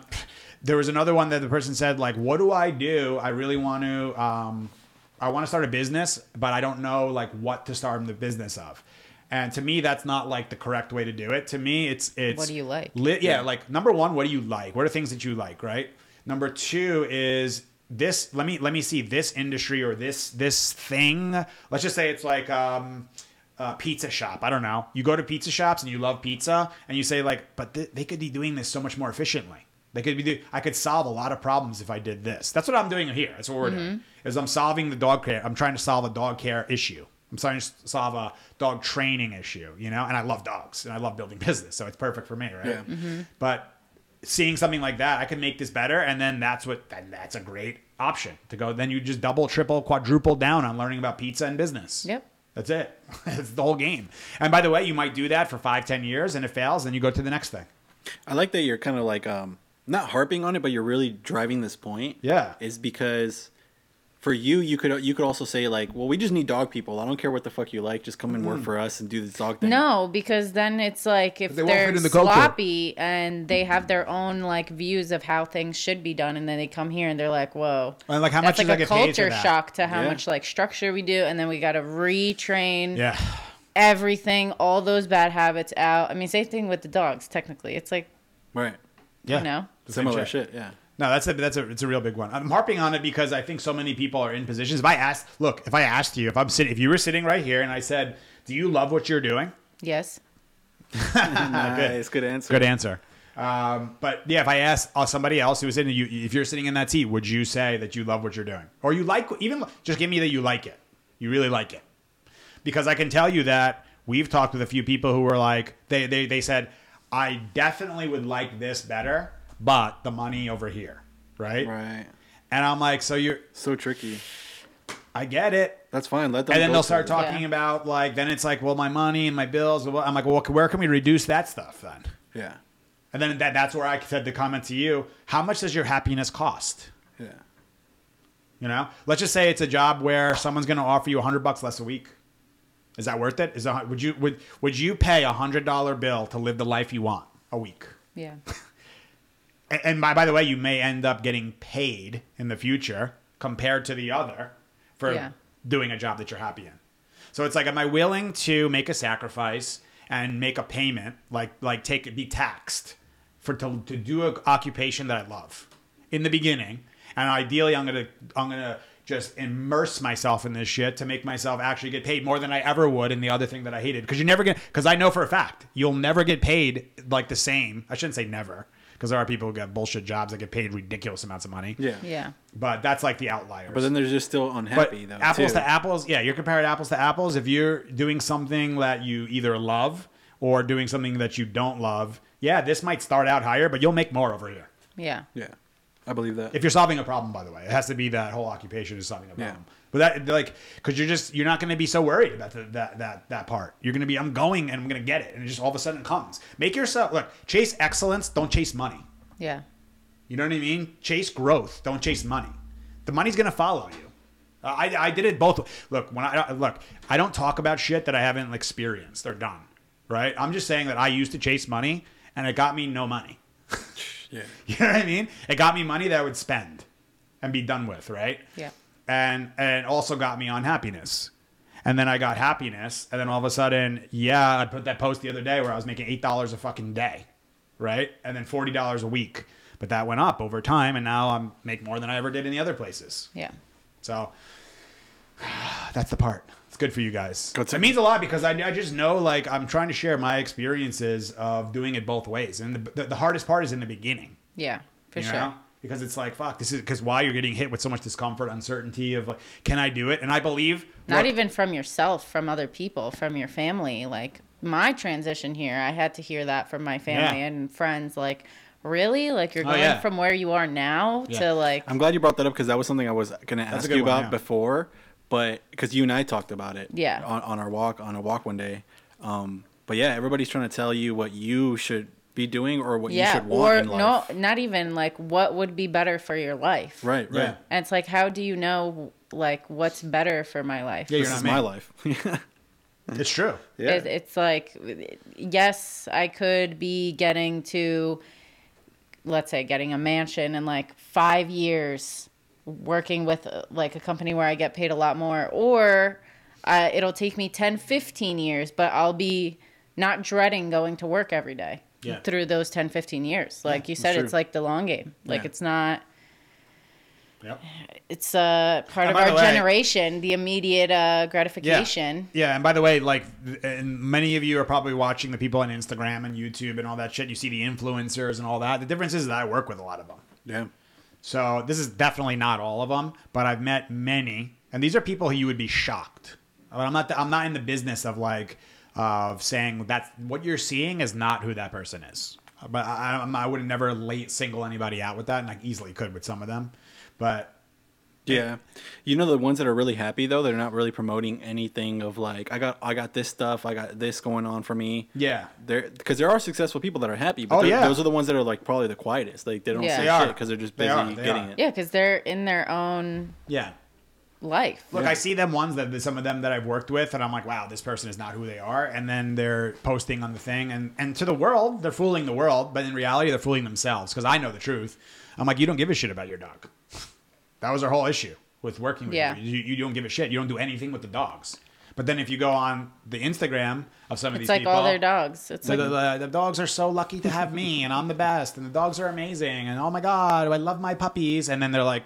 there was another one that the person said like, what do I do? I really want to um, I want to start a business, but I don't know like what to start the business of. And to me, that's not like the correct way to do it. To me, it's it's what do you like? Li- yeah, yeah, like number one, what do you like? What are things that you like, right? Number two is this. Let me let me see this industry or this this thing. Let's just say it's like um, a pizza shop. I don't know. You go to pizza shops and you love pizza, and you say like, but th- they could be doing this so much more efficiently. They could be. Do- I could solve a lot of problems if I did this. That's what I'm doing here. That's what we're mm-hmm. doing. Is I'm solving the dog care. I'm trying to solve a dog care issue. I'm starting to solve a dog training issue, you know, and I love dogs and I love building business. So it's perfect for me. Right. Yeah. Mm-hmm. But seeing something like that, I can make this better. And then that's what, then that's a great option to go. Then you just double, triple, quadruple down on learning about pizza and business. Yep. That's it. It's the whole game. And by the way, you might do that for five, ten years and it fails and you go to the next thing. I like that you're kind of like, um, not harping on it, but you're really driving this point. Yeah. Is because for you, you could you could also say like, well, we just need dog people. I don't care what the fuck you like. Just come and work for us and do this dog thing. No, because then it's like if they they're the sloppy culture. And they have their own like views of how things should be done, and then they come here and they're like, whoa, and like how that's much like a culture shock to how yeah. much like structure we do, and then we got to retrain. Yeah. Everything, all those bad habits out. I mean, same thing with the dogs. Technically, it's like, right? Yeah. You know, similar shit. Yeah. No, that's a that's a it's a real big one. I'm harping on it because I think so many people are in positions. If I asked, look, if I asked you, if I'm sitting, if you were sitting right here, and I said, "Do you love what you're doing?" Yes. Nice, good. good answer. Good answer. Um, but yeah, if I asked somebody else who was sitting, you, if you're sitting in that seat, would you say that you love what you're doing, or you like even just give me that you like it, you really like it, because I can tell you that we've talked with a few people who were like they they they said, "I definitely would like this better." But the money over here, right? Right. And I'm like, so you're... So tricky. I get it. That's fine. Let them And then they'll start talking yeah. about like, then it's like, well, my money and my bills. I'm like, well, where can we reduce that stuff then? Yeah. And then that, that's where I said the comment to you, how much does your happiness cost? Yeah. You know, let's just say it's a job where someone's going to offer you a hundred bucks less a week. Is that worth it? Is that, would you, would, would you pay a hundred dollar bill to live the life you want a week? Yeah. and and by, by the way, you may end up getting paid in the future compared to the other for yeah. doing a job that you're happy in. So it's like, am I willing to make a sacrifice and make a payment, like, like take it, be taxed for, to, to do an occupation that I love in the beginning. And ideally I'm going to, I'm going to just immerse myself in this shit to make myself actually get paid more than I ever would in the other thing that I hated. Cause you're never going to, cause I know for a fact, you'll never get paid like the same. I shouldn't say never. Cause there are people who got bullshit jobs that get paid ridiculous amounts of money. Yeah. Yeah. But that's like the outliers. But then they're just still unhappy but though. Apples too. to apples. Yeah. You're comparing apples to apples. If you're doing something that you either love or doing something that you don't love. Yeah. This might start out higher, but you'll make more over here. Yeah. Yeah. I believe that. If you're solving a problem, by the way, it has to be that whole occupation is solving a problem. Yeah. But that, like, because you're just, you're not going to be so worried about the, that that that part. You're going to be, I'm going and I'm going to get it. And it just all of a sudden comes. Make yourself, look, chase excellence. Don't chase money. Yeah. You know what I mean? Chase growth. Don't chase money. The money's going to follow you. Uh, I, I did it both. Look, when I, look, I don't talk about shit that I haven't experienced or done, right? I'm just saying that I used to chase money and it got me no money. Yeah. You know what I mean? It got me money that I would spend and be done with, right? Yeah. And and also got me on happiness. And then I got happiness. And then all of a sudden, yeah, I put that post the other day where I was making eight dollars a fucking day, right? And then forty dollars a week. But that went up over time. And now I make more than I ever did in the other places. Yeah. So that's the part. It's good for you guys. It means a lot because I, I just know, like, I'm trying to share my experiences of doing it both ways. And the, the, the hardest part is in the beginning. Yeah, for you sure. Know? Because it's like, fuck, this is because why you're getting hit with so much discomfort, uncertainty of, like, can I do it? And I believe. Not look, even from yourself, from other people, from your family. Like, my transition here, I had to hear that from my family yeah. and friends. Like, really? Like, you're going oh, yeah. from where you are now yeah. to, like. I'm glad you brought that up because that was something I was going to ask you one, about yeah. before. But because you and I talked about it yeah. on, on our walk, on a walk one day. Um, but yeah, everybody's trying to tell you what you should be doing or what yeah, you should want or in life. No, not even like what would be better for your life. Right, right. Yeah. And it's like, how do you know like what's better for my life? Yeah, you're this not is my life. It's true. Yeah. It, it's like, yes, I could be getting to, let's say, getting a mansion in like five years. Working with like a company where I get paid a lot more, or uh, it'll take me ten, fifteen years, but I'll be not dreading going to work every day yeah. through those ten, fifteen years. Like yeah, you said, it's like the long game. Like yeah. it's not, yep. it's uh, part and of our the way, generation, the immediate uh, gratification. Yeah. yeah. And by the way, like and many of you are probably watching the people on Instagram and YouTube and all that shit. You see the influencers and all that. The difference is that I work with a lot of them. Yeah. So this is definitely not all of them, but I've met many, and these are people who you would be shocked. I'm not, I'm not in the business of like, uh, of saying that what you're seeing is not who that person is. But I, I would never late single anybody out with that, and I easily could with some of them. But yeah, you know the ones that are really happy though, they're not really promoting anything of like I got I got this stuff, I got this going on for me. Yeah, there because there are successful people that are happy, but oh, yeah. those are the ones that are like probably the quietest. Like they don't yeah. say they shit because they're just busy they they getting are. it. Yeah, because they're in their own yeah life. Look, yeah. I see them ones that some of them that I've worked with, and I'm like, wow, this person is not who they are. And then they're posting on the thing, and and to the world, they're fooling the world, but in reality, they're fooling themselves because I know the truth. I'm like, you don't give a shit about your dog. That was our whole issue with working with yeah. you. you. You don't give a shit. You don't do anything with the dogs. But then if you go on the Instagram of some of it's these like people. It's like all their dogs. It's the, like... the, the, the dogs are so lucky to have me and I'm the best and the dogs are amazing and oh my God, I love my puppies. And then they're like,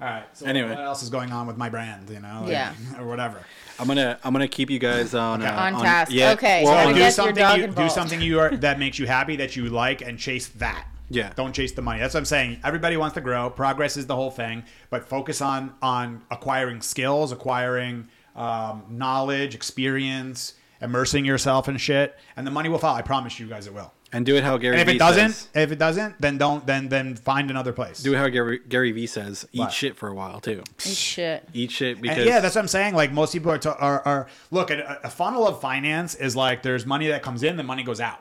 all right, so anyway. What else is going on with my brand, you know? Like, yeah. Or whatever. I'm going to I'm gonna keep you guys on... okay. Uh, on task. On, yeah. Okay. Well, so do, something you, do something you are, that makes you happy, that you like, and chase that. Yeah. Don't chase the money. That's what I'm saying. Everybody wants to grow. Progress is the whole thing, but focus on, on acquiring skills, acquiring um, knowledge, experience, immersing yourself in shit. And the money will follow. I promise you guys it will. And do it how Gary and if V it doesn't, says. If it doesn't, then don't, then, then find another place. Do it how Gary, Gary V says, eat what? shit for a while too. Eat shit. Eat shit. Because and yeah, that's what I'm saying. Like most people are, to, are, are look at a funnel of finance is like, there's money that comes in, the money goes out.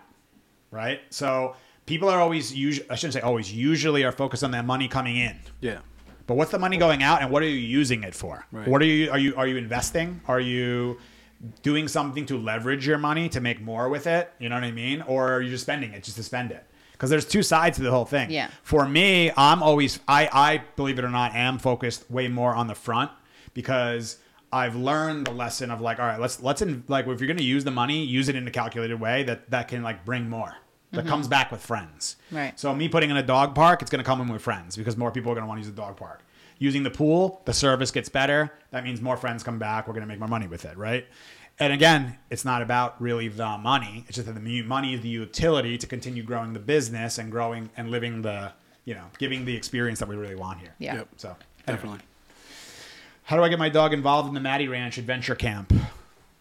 Right. So, people are always, usu- I shouldn't say always, usually are focused on that money coming in. Yeah. But what's the money going out, and what are you using it for? Right. What are you, are you, are you investing? Are you doing something to leverage your money to make more with it? You know what I mean? Or are you just spending it just to spend it? Because there's two sides to the whole thing. Yeah. For me, I'm always, I, I believe it or not, am focused way more on the front, because I've learned the lesson of like, all right, let's, let's, in, like, if you're going to use the money, use it in a calculated way that, that can like bring more, that mm-hmm. comes back with friends. Right. So me putting in a dog park, it's going to come in with friends because more people are going to want to use the dog park. Using the pool, the service gets better. That means more friends come back. We're going to make more money with it, right? And again, it's not about really the money. It's just that the money is the utility to continue growing the business and growing and living the, you know, giving the experience that we really want here. Yeah. Yep. So definitely. Anyway. How do I get my dog involved in the Maddie Ranch Adventure Camp? You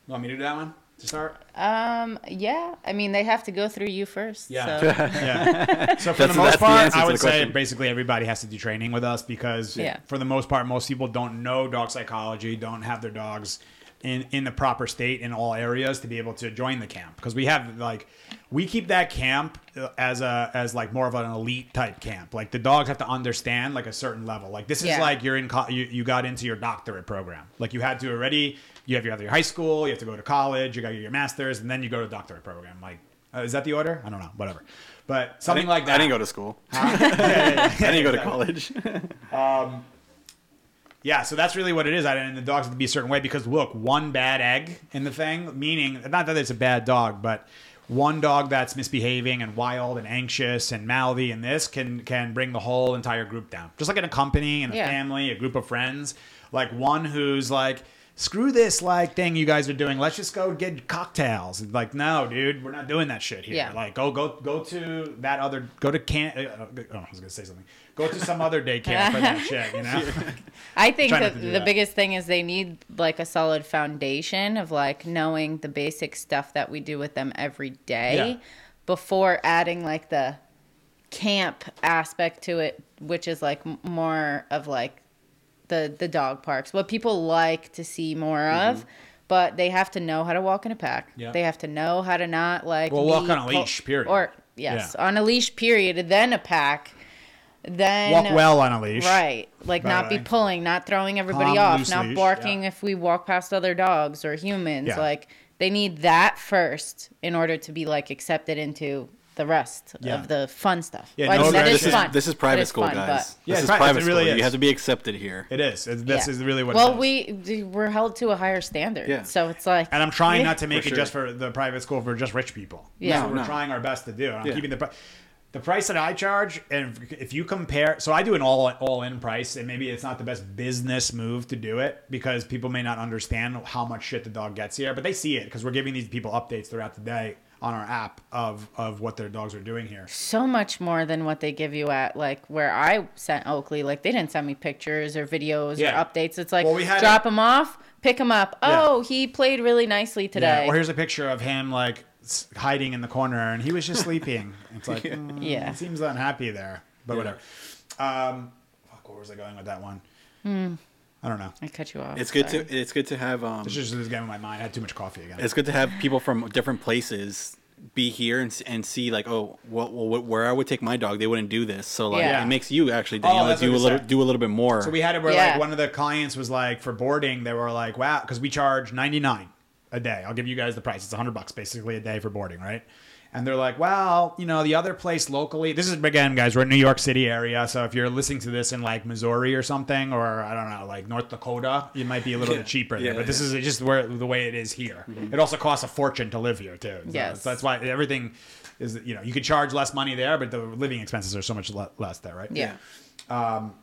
want me to do that one to start? Um. Yeah. I mean, they have to go through you first. Yeah. So, yeah. so for that's, the most part, the I would say basically everybody has to do training with us because yeah. for the most part, most people don't know dog psychology, don't have their dogs in in the proper state in all areas to be able to join the camp, because we have like we keep that camp as a as like more of an elite type camp. Like the dogs have to understand like a certain level, like this is yeah. like you're in co- you, you got into your doctorate program, like you had to already you have, you have your high school, you have to go to college, you got your master's, and then you go to the doctorate program. Like uh, is that the order? I don't know, whatever. But something like that. I didn't go to school. Huh? yeah, yeah, yeah. I didn't go to college. um Yeah, so that's really what it is. And the dogs have to be a certain way because, look, one bad egg in the thing, meaning, not that it's a bad dog, but one dog that's misbehaving and wild and anxious and mouthy and this can can bring the whole entire group down. Just like in a company, in a yeah. family, a group of friends, like one who's like, screw this like thing you guys are doing. Let's just go get cocktails. Like, no, dude, we're not doing that shit here. Yeah. Like, go, go, go to that other. Go to can. Uh, oh, I was gonna say something. Go to some other daycare for that shit. You know. I think that the that. biggest thing is they need like a solid foundation of like knowing the basic stuff that we do with them every day, yeah. before adding like the camp aspect to it, which is like more of like. The, the dog parks, what people like to see more mm-hmm. of, but they have to know how to walk in a pack. Yep. They have to know how to not like well, walk on a leash, period. Or yes, yeah. on a leash, period. Then a pack. Then walk well on a leash, right? Like right, not right. be pulling, not throwing everybody Calm, off, not leash. barking yeah. if we walk past other dogs or humans. Yeah. Like they need that first in order to be like accepted into. The rest yeah. of the fun stuff. Yeah, well, no, I mean, that this, is, fun, this is private is school, fun, guys. But... Yeah, this is pri- private really school. Is. You have to be accepted here. It is. It's, this yeah. is really what. Well, it is. we we're held to a higher standard, yeah. so it's like. And I'm trying yeah. not to make for it sure. just for the private school for just rich people. Yeah, no, we're no. trying our best to do. I'm yeah. keeping the pri- the price that I charge, and if you compare, so I do an all all in price, and maybe it's not the best business move to do it because people may not understand how much shit the dog gets here, but they see it because we're giving these people updates throughout the day. On our app of, of what their dogs are doing here. So much more than what they give you at, like, where I sent Oakley. Like, they didn't send me pictures or videos yeah. or updates. It's like, well, we drop a- him off, pick him up. Yeah. Oh, he played really nicely today. Yeah. Or here's a picture of him, like, hiding in the corner, and he was just sleeping. It's like, mm, yeah, he seems unhappy there. But yeah. whatever. Um, fuck, where was I going with that one? Hmm. I don't know. I cut you off. It's good sorry. to it's good to have. Um, this is just getting in my mind. I had too much coffee again. It's good to have people from different places be here and and see like, oh, well, well where I would take my dog, they wouldn't do this. So like, yeah. it makes you actually Daniela, oh, do a little said. do a little bit more. So we had it where yeah. like one of the clients was like for boarding, they were like, wow, because we charge ninety-nine a day. I'll give you guys the price. It's a hundred bucks basically a day for boarding, right? And they're like, well, you know, the other place locally, this is, again, guys, we're in New York City area. So if you're listening to this in like Missouri or something, or I don't know, like North Dakota, it might be a little yeah. bit cheaper yeah, there. But yeah. this is just where the way it is here. Mm-hmm. It also costs a fortune to live here, too. So yes. That's why everything is, you know, you could charge less money there, but the living expenses are so much less there, right? Yeah. Um,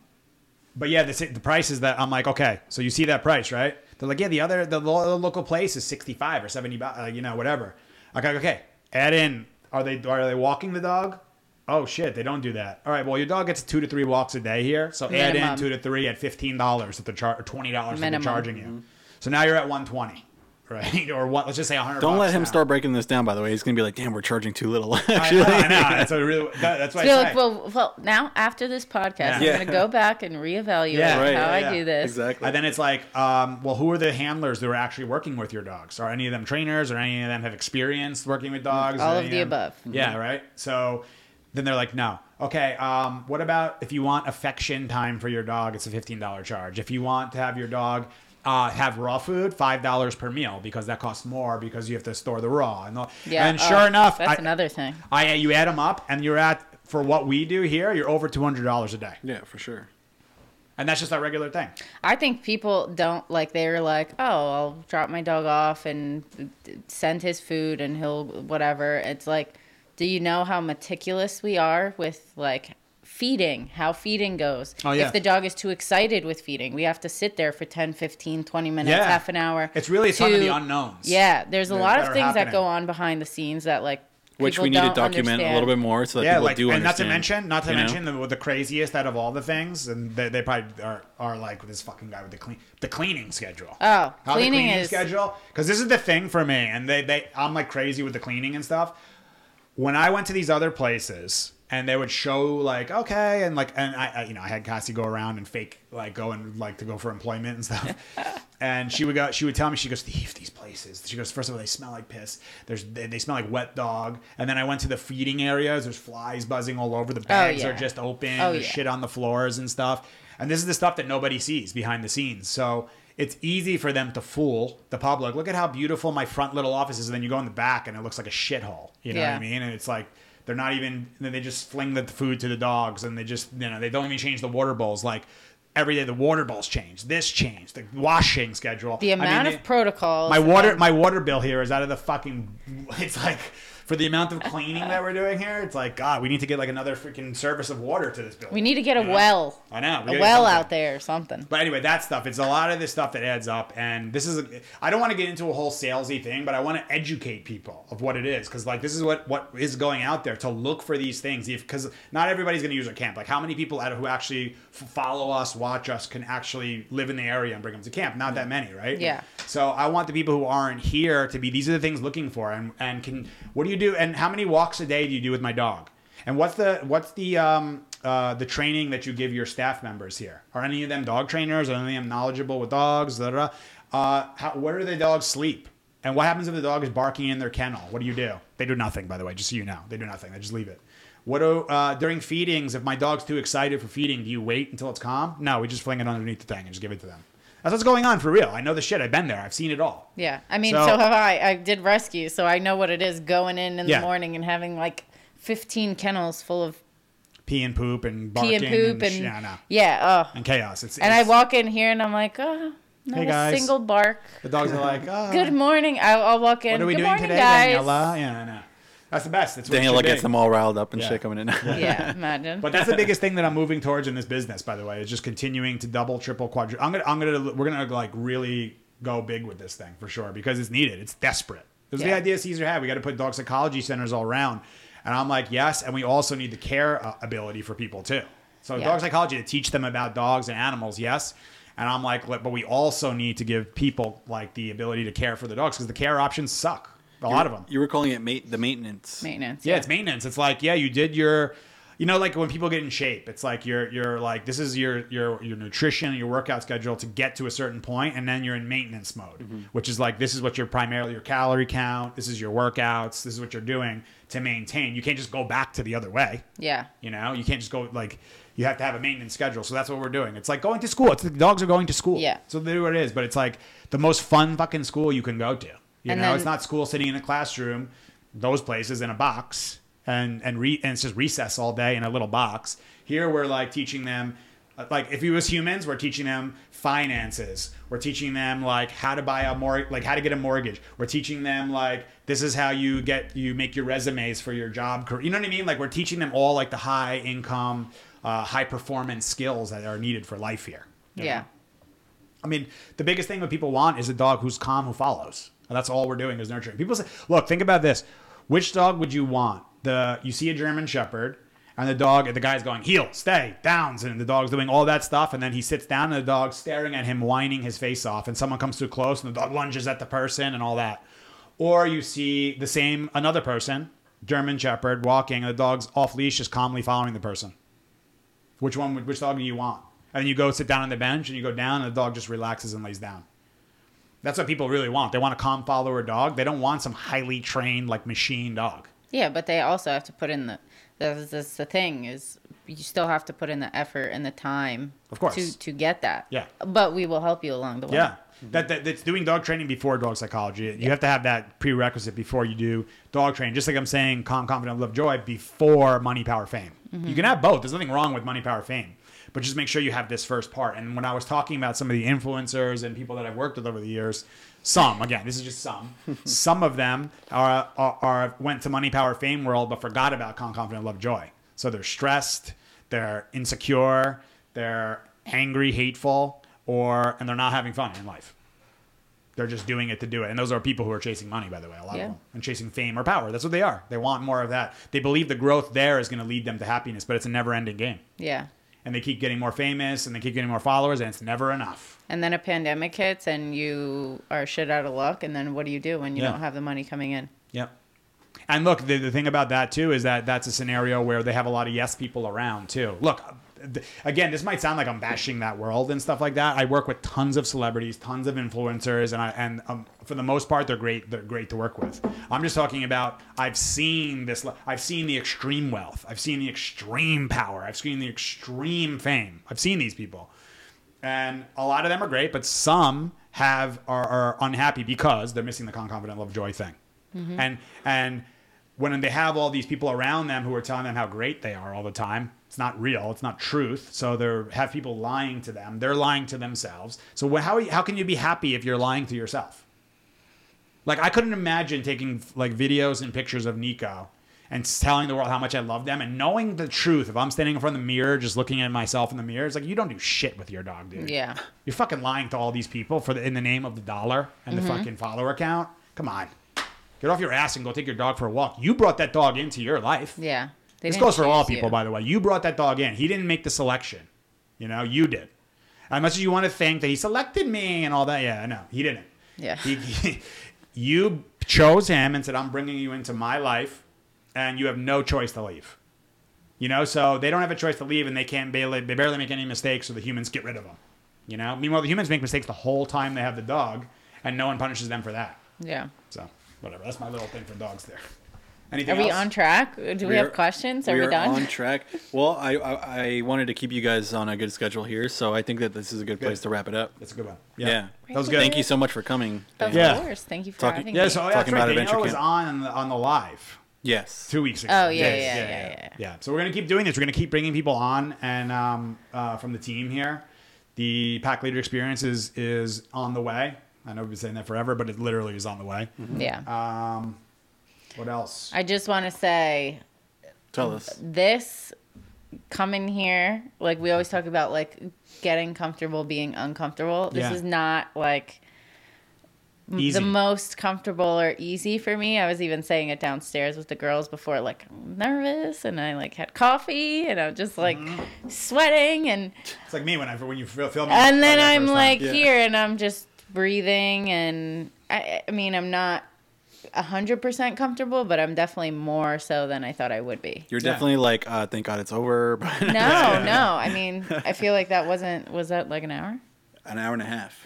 but yeah, the, the prices that I'm like, okay, so you see that price, right? They're like, yeah, the other, the local place is sixty-five or seventy, uh, you know, whatever. Like, okay. Add in, are they are they walking the dog? Oh, shit, they don't do that. All right, well, your dog gets two to three walks a day here. So minimum. Add in two to three at fifteen dollars that they're char- or twenty dollars minimum. That they're charging you. So now you're at one hundred twenty dollars, right? Or what, let's just say one hundred dollars. Don't let him now. Start breaking this down, by the way. He's going to be like, damn, we're charging too little. Actually. I know, I know. That's, what really, that, that's why so I like, well, well, now after this podcast, yeah. I'm yeah. going to go back and reevaluate yeah, right, how yeah, I yeah. do this. Exactly. And then it's like, um, well, who are the handlers that are actually working with your dogs? Are any of them trainers or any of them have experience working with dogs? All of the above. Them? Yeah, right? So then they're like, no. Okay, um, what about if you want affection time for your dog? It's a fifteen dollars charge. If you want to have your dog uh, have raw food, five dollars per meal, because that costs more because you have to store the raw. And, yeah, and sure oh, enough, that's I, another thing. I, you add them up, and you're at, for what we do here, you're over two hundred dollars a day. Yeah, for sure. And that's just our regular thing. I think people don't, like, they're like, oh, I'll drop my dog off and send his food and he'll whatever. It's like, do you know how meticulous we are with, like, feeding, how feeding goes? Oh, yeah. If the dog is too excited with feeding, we have to sit there for ten, fifteen, twenty minutes, yeah. half an hour. It's really to, some of the unknowns. Yeah, there's a yeah, lot of things happening. That go on behind the scenes that, like, which we need to document understand. a little bit more so that yeah, people like, do and understand. And not to mention, not to mention the, the craziest out of all the things, and they, they probably are, are like this fucking guy with the clean the cleaning schedule. Oh, How cleaning, the cleaning is schedule because this is the thing for me, and they, they I'm like crazy with the cleaning and stuff. When I went to these other places, and they would show like okay, and like and I, I you know I had Cassie go around and fake like go and like to go for employment and stuff. And she would go. She would tell me. She goes, Steve, these places. She goes, first of all, they smell like piss. There's they, they smell like wet dog. And then I went to the feeding areas. There's flies buzzing all over. The bags oh, yeah. are just open. Oh, There's yeah. shit on the floors and stuff. And this is the stuff that nobody sees behind the scenes. So it's easy for them to fool the public. Look at how beautiful my front little office is. And then you go in the back, and it looks like a shithole. You know yeah. what I mean? And it's like they're not even. They just fling the food to the dogs, and they just you know they don't even change the water bowls like. Every day the water bowls change. This changed. The washing schedule. The amount I mean, of it, protocols. My water then... my water bill here is out of the fucking... It's like... For the amount of cleaning that we're doing here, it's like, God, we need to get like another freaking service of water to this building. We need to get a you know? well. I know. We a well out there or something. But anyway, that stuff. It's a lot of this stuff that adds up. And this is... A, I don't want to get into a whole salesy thing, but I want to educate people of what it is. Because like this is what, what is going out there to look for these things. Because not everybody's going to use our camp. Like how many people out of who actually follow us, watch us, can actually live in the area and bring them to camp? Not that many, right? Yeah. So I want the people who aren't here to be... These are the things looking for. And, and can... What do you do and how many walks a day do you do with my dog, and what's the what's the um uh the training that you give your staff members here? Are any of them dog trainers? Are any of them knowledgeable with dogs? da, da, da. uh how, where do the dogs sleep, and what happens if the dog is barking in their kennel? What do you do? They do nothing, by the way, just so you know. They do nothing. They just leave it. What do uh during feedings, if my dog's too excited for feeding, do you wait until it's calm? No, we just fling it underneath the thing and just give it to them. That's what's going on for real. I know the shit. I've been there. I've seen it all. Yeah. I mean, so, so have I. I did rescue, so I know what it is going in in yeah. the morning and having like fifteen kennels full of pee and poop and barking. Pee and poop and, and yeah, no. yeah, oh. And chaos. It's, and it's, I walk in here and I'm like, oh, not hey guys. a single bark. The dogs are like, oh. Good morning. I'll, I'll walk in. What are we Good doing morning, today, guys. Daniela? Yeah, I know. That's the best. That's what Daniela gets them all riled up and yeah. shit coming in. Yeah. yeah, imagine. But that's the biggest thing that I'm moving towards in this business, by the way, is just continuing to double, triple, quadruple. I'm gonna, I'm gonna, we're gonna like really go big with this thing for sure because it's needed. It's desperate. It was yeah. the idea Caesar had. We got to put dog psychology centers all around, and I'm like, yes. And we also need the care uh, ability for people too. So yeah. dog psychology to teach them about dogs and animals, yes. And I'm like, but we also need to give people like the ability to care for the dogs because the care options suck. A lot of them. You were calling it ma- the maintenance. Maintenance. Yeah, yeah, it's maintenance. It's like, yeah, you did your, you know, like when people get in shape, it's like you're, you're like, this is your, your, your nutrition and your workout schedule to get to a certain point, and then you're in maintenance mode, mm-hmm. which is like, this is what your primarily your calorie count, this is your workouts, this is what you're doing to maintain. You can't just go back to the other way. Yeah. You know, you can't just go like, you have to have a maintenance schedule. So that's what we're doing. It's like going to school. It's the dogs are going to school. Yeah. So they do what it is, but it's like the most fun fucking school you can go to. You and know, then, it's not school sitting in a classroom, those places in a box, and and, re, and it's just recess all day in a little box. Here we're like teaching them, like if it was humans, we're teaching them finances. We're teaching them like how to buy a mor- like how to get a mortgage. We're teaching them like this is how you get you make your resumes for your job career. You know what I mean? Like we're teaching them all like the high income, uh, high performance skills that are needed for life here. You know? Yeah. I mean, the biggest thing that people want is a dog who's calm, who follows. That's all we're doing is nurturing. People say, look, think about this. Which dog would you want? The You see a German Shepherd, and the dog, the guy's going, heel, stay, downs, and the dog's doing all that stuff, and then he sits down, and the dog's staring at him, whining his face off, and someone comes too close, and the dog lunges at the person and all that. Or you see the same, another person, German Shepherd, walking, and the dog's off-leash, just calmly following the person. Which one? Which dog do you want? And then you go sit down on the bench, and you go down, and the dog just relaxes and lays down. That's what people really want. They want a calm follower dog. They don't want some highly trained, like, machine dog. Yeah, but they also have to put in the, that's, that's the thing, is you still have to put in the effort and the time. Of course. To, to get that. Yeah. But we will help you along the way. Yeah. That, that that's doing dog training before dog psychology. You yeah. have to have that prerequisite before you do dog training. Just like I'm saying, calm, confident, love, joy before money, power, fame. Mm-hmm. You can have both. There's nothing wrong with money, power, fame, but just make sure you have this first part. And when I was talking about some of the influencers and people that I've worked with over the years, some, again, this is just some, some of them are, are, are went to money, power, fame world, but forgot about calm, confident, love, joy. So they're stressed, they're insecure, they're angry, hateful, or and they're not having fun in life. They're just doing it to do it. And those are people who are chasing money, by the way, a lot yeah. of them. And chasing fame or power. That's what they are. They want more of that. They believe the growth there is going to lead them to happiness, but it's a never-ending game. Yeah. And they keep getting more famous, and they keep getting more followers, and it's never enough. And then a pandemic hits, and you are shit out of luck, and then what do you do when you yeah. don't have the money coming in? Yep. Yeah. And look, the, the thing about that, too, is that that's a scenario where they have a lot of yes people around, too. Look, th- again, this might sound like I'm bashing that world and stuff like that. I work with tons of celebrities, tons of influencers, and I, and um, for the most part, they're great. They're great to work with. I'm just talking about I've seen this. I've seen the extreme wealth. I've seen the extreme power. I've seen the extreme fame. I've seen these people. And a lot of them are great, but some have are, are unhappy because they're missing the calm, confident, love, joy thing. Mm-hmm. And and when they have all these people around them who are telling them how great they are all the time, it's not real. It's not truth. So they have people lying to them. They're lying to themselves. So how how can you be happy if you're lying to yourself? Like, I couldn't imagine taking like videos and pictures of Nico and telling the world how much I love them and knowing the truth. If I'm standing in front of the mirror, just looking at myself in the mirror, it's like, you don't do shit with your dog, dude. Yeah. You're fucking lying to all these people for the, in the name of the dollar and mm-hmm. the fucking follower count. Come on. Get off your ass and go take your dog for a walk. You brought that dog into your life. Yeah. This goes for all people, you. by the way. You brought that dog in. He didn't make the selection. You know, you did. As much as you want to think that he selected me and all that. Yeah, no, he didn't. Yeah. He, he, you chose him and said, I'm bringing you into my life, and you have no choice to leave. You know, so they don't have a choice to leave, and they can't barely, they barely make any mistakes, so the humans get rid of them. You know? Meanwhile, the humans make mistakes the whole time they have the dog, and no one punishes them for that. Yeah. So. Whatever. That's my little thing for dogs there. Anything Are we else? on track? Do we, we have are, questions? Are we, we are done? on track. Well, I, I I wanted to keep you guys on a good schedule here, so I think that this is a good, good. place to wrap it up. That's a good one. Yeah. yeah. That was good. Thank you so much for coming. Of yeah. course. Thank you for Talk, having yeah, me. So, yeah, Talking right. about Adventure Camp. I was on the, on the live. Yes. Two weeks ago. Oh, yeah, yes. yeah, yeah, yeah, yeah, yeah, yeah. Yeah. So we're going to keep doing this. We're going to keep bringing people on and um uh, from the team here. The Pack Leader Experience is, is on the way. I know we've been saying that forever, but it literally is on the way. Mm-hmm. Yeah. Um, what else? I just want to say. Tell us. This, coming here, like we always talk about, like getting comfortable, being uncomfortable. This yeah. is not like easy. The most comfortable or easy for me. I was even saying it downstairs with the girls before, like I'm nervous, and I like had coffee, and I'm just like mm-hmm. sweating, and it's like me when I when you film. And then I'm like yeah. here, and I'm just. breathing, and I, I mean, I'm not one hundred percent comfortable, but I'm definitely more so than I thought I would be. You're yeah. definitely like, uh, thank God it's over. no, no. I mean, I feel like that wasn't, was that like an hour? An hour and a half.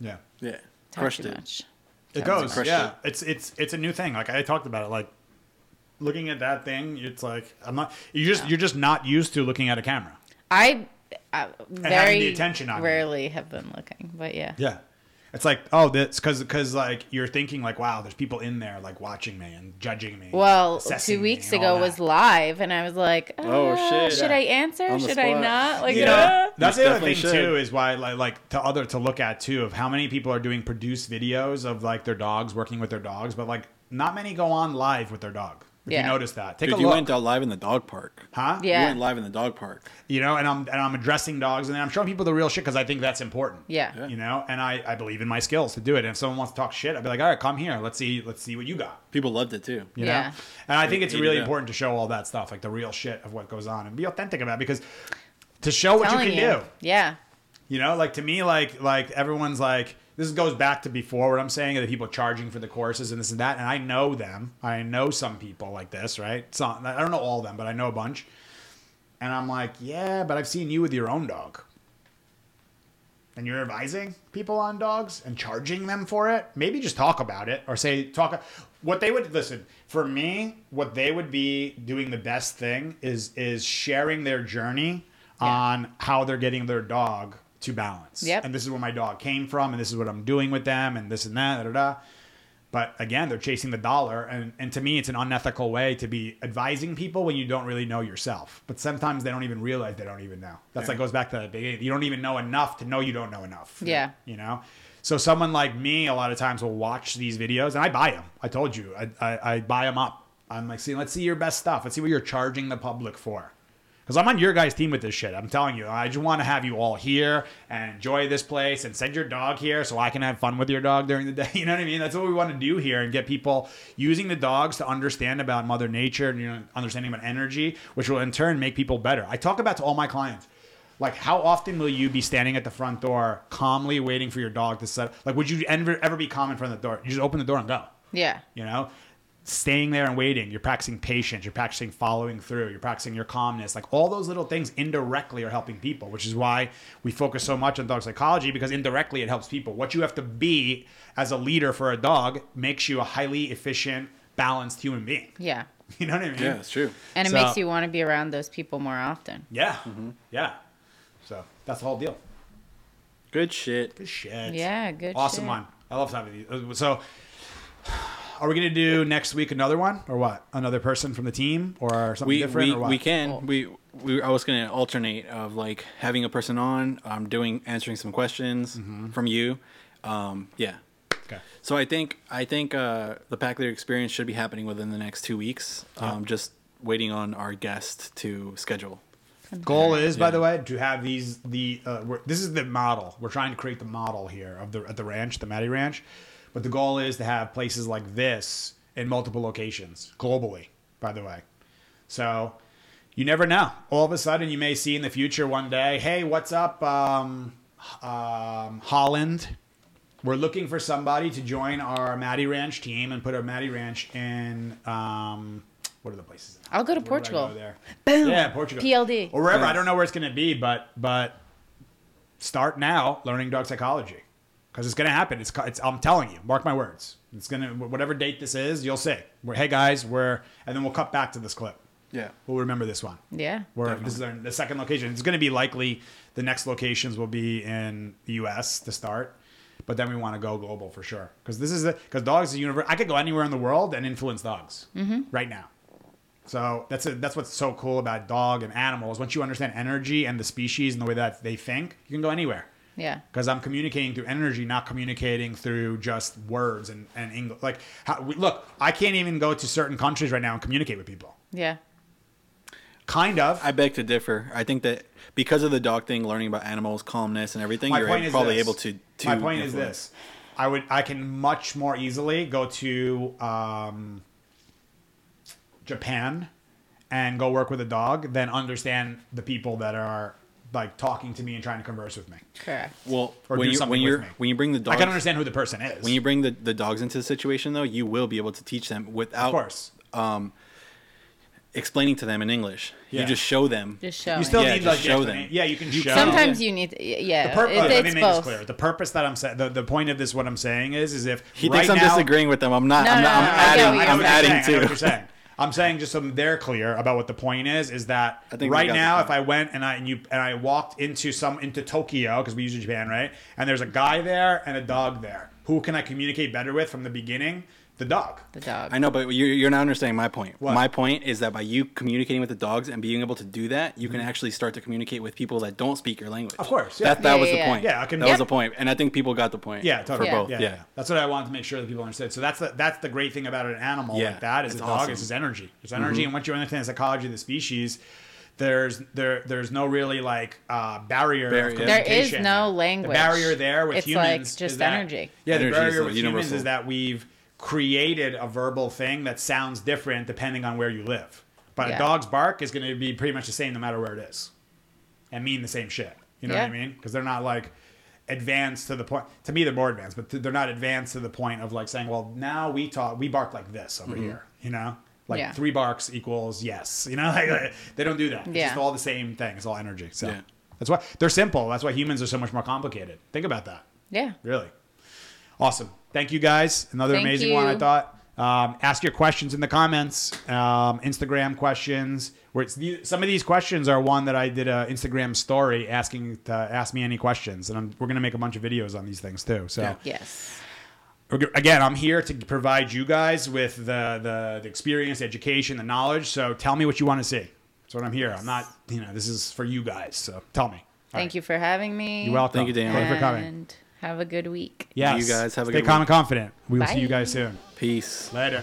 Yeah. Yeah. Talk crushed it. Much. It that goes. Yeah. It. It's, it's, it's a new thing. Like I talked about it, like looking at that thing, it's like, I'm not, you just, no. you're just not used to looking at a camera. I, I very the attention on rarely you. have been looking, but yeah. Yeah. It's like, oh, that's because because like you're thinking like, wow, there's people in there like watching me and judging me. Well, two weeks ago was live, and I was like, oh, oh shit, should yeah. I answer? Should I not? Like, yeah. Yeah. that's the other thing should. too is why like, like to other to look at too of how many people are doing produced videos of like their dogs working with their dogs, but like not many go on live with their dog. If yeah. you notice that, take Dude, a look. You went out live in the dog park, huh? Yeah, you went live in the dog park. You know, and I'm and I'm addressing dogs, and then I'm showing people the real shit because I think that's important. Yeah, yeah. you know, and I, I believe in my skills to do it. And if someone wants to talk shit, I'd be like, all right, come here, let's see, let's see what you got. People loved it too. You yeah, know? And I think it's really important to show all that stuff, like the real shit of what goes on, and be authentic about it because to show I'm what you can you. do. Yeah, you know, like to me, like like everyone's like. This goes back to before what I'm saying, the people charging for the courses and this and that. And I know them. I know some people like this, right? Some, I don't know all of them, but I know a bunch. And I'm like, yeah, but I've seen you with your own dog. and you're advising people on dogs and charging them for it, maybe just talk about it or say, talk what they would listen. For me, what they would be doing the best thing is, is sharing their journey yeah. on how they're getting their dog to balance. Yep. And this is where my dog came from, and this is what I'm doing with them, and this and that, da, da, da. But again, they're chasing the dollar. And, and to me, it's an unethical way to be advising people when you don't really know yourself. But sometimes they don't even realize they don't even know. That's yeah. like goes back to the beginning. You don't even know enough to know you don't know enough. Yeah. You know? So someone like me, a lot of times will watch these videos, and I buy them. I told you, I, I, I buy them up. I'm like, see, let's see your best stuff. Let's see what you're charging the public for. Because I'm on your guys' team with this shit. I'm telling you, I just want to have you all here and enjoy this place and send your dog here so I can have fun with your dog during the day. You know what I mean? That's what we want to do here, and get people using the dogs to understand about Mother Nature and, you know, understanding about energy, which will in turn make people better. I talk about to all my clients, like, how often will you be standing at the front door calmly waiting for your dog to set up? Like, would you ever, ever be calm in front of the door? You just open the door and go. Yeah. You know? Staying there and waiting, you're practicing patience, you're practicing following through, you're practicing your calmness. Like, all those little things indirectly are helping people, which is why we focus so much on dog psychology, because indirectly it helps people. What you have to be as a leader for a dog makes you a highly efficient, balanced human being. Yeah. You know what I mean? Yeah, it's true. And it so, makes you want to be around those people more often. Yeah. Mm-hmm. Yeah. So that's the whole deal. Good shit. Good shit. Yeah, good awesome shit. Awesome one. I love talking to you. So... Are we going to do next week another one or what? Another person from the team or something we, different we, or what? We can. Cool. We, we, I was going to alternate of like having a person on, um, doing answering some questions mm-hmm. from you. Um, yeah. Okay. So I think I think uh, the Pack Leader experience should be happening within the next two weeks. Um, yeah. Just waiting on our guest to schedule. Goal is, by yeah. the way, to have these the uh, we're, this is the model. We're trying to create the model here of the at the ranch, the Maddie Ranch. But the goal is to have places like this in multiple locations globally, by the way. So you never know. All of a sudden, you may see in the future one day, hey, what's up, um, um, Holland? We're looking for somebody to join our Maddie Ranch team and put our Maddie Ranch in, um, what are the places? I'll go to where Portugal. Go there? Boom. Yeah, Portugal. P L D. Or wherever. Yes. I don't know where it's going to be, but but start now learning dog psychology. Because it's going to happen. It's, it's. I'm telling you. Mark my words. It's going to, whatever date this is, you'll see. We're, hey, guys, we're, and then we'll cut back to this clip. Yeah. We'll remember this one. Yeah. We're, this is our, the second location. It's going to be likely the next locations will be in the U S to start. But then we want to go global for sure. Because this is the, because dogs is the universe. I could go anywhere in the world and influence dogs mm-hmm. right now. So that's a, that's what's so cool about dog and animals. Once you understand energy and the species and the way that they think, you can go anywhere. Yeah. Because I'm communicating through energy, not communicating through just words and, and English. Like, how, we, look, I can't even go to certain countries right now and communicate with people. Yeah. Kind of. I beg to differ. I think that because of the dog thing, learning about animals, calmness, and everything, My you're probably this. able to, to... My point influence. is this. I would. I can much more easily go to um, Japan and go work with a dog than understand the people that are... like talking to me and trying to converse with me. Correct. Well, or when do you, something when with me. When you bring the dogs, I can understand who the person is. When you bring the, the dogs into the situation, though, you will be able to teach them without, of course, um, explaining to them in English. Yeah. You just show them. Just show. You still yeah, need like show them. Yeah, you can show. Sometimes them. you need. To, yeah. The purpose. It's, let me make both. this clear. The purpose that I'm saying. The, the point of this, what I'm saying is, is if he right thinks I'm now, disagreeing with them, I'm not. No, I'm, no, not, no, I'm no, adding. No, I'm adding to. I know what you're saying. I'm saying just so they're clear about what the point is, is that right now, if I went and I and you and I walked into some into Tokyo, because we use Japan, right? And there's a guy there and a dog there. Who can I communicate better with from the beginning? The dog. The dog. I know, but you're, you're not understanding my point. What? My point is that by you communicating with the dogs and being able to do that, you can mm-hmm. actually start to communicate with people that don't speak your language. Of course. Yeah. That, that yeah, was yeah, the yeah. point. Yeah, I can, that yeah. was the point. And I think people got the point. Yeah, totally. For yeah. both. Yeah, yeah. yeah, That's what I wanted to make sure that people understood. So that's the, that's the great thing about an animal yeah. like that is it's a dog awesome. is its energy. It's energy. Mm-hmm. And once you understand the psychology of the species, There's there there's no really like uh, barrier. barrier. Of communication. There is no language. The barrier there with it's humans, like just is energy. That, yeah, energy the barrier with universal. humans is that we've created a verbal thing that sounds different depending on where you live. But yeah. a dog's bark is going to be pretty much the same no matter where it is, and mean the same shit. You know yeah. what I mean? Because they're not like advanced to the point. To me, they're more advanced, but they're not advanced to the point of like saying, "Well, now we talk, we bark like this over mm-hmm. here." You know. Like yeah. three barks equals yes. You know, like, they don't do that. It's yeah. just all the same thing. It's all energy. So yeah. That's why they're simple. That's why humans are so much more complicated. Think about that. Yeah. Really. Awesome. Thank you, guys. Another Thank amazing you. one, I thought. Um, ask your questions in the comments. Um, Instagram questions. Where it's the, some of these questions are one that I did an Instagram story asking to ask me any questions. And I'm, we're going to make a bunch of videos on these things, too. So yeah. Yes. Again, I'm here to provide you guys with the, the, the experience, the education, the knowledge. So tell me what you want to see. That's what I'm here. Yes. I'm not, you know, this is for you guys. So tell me. All Thank right. you for having me. You're welcome. Thank you, Daniela. Thank you for coming. And have a good week. Yes. You guys have a Stay good week. Stay calm and confident. We will Bye. see you guys soon. Peace. Later.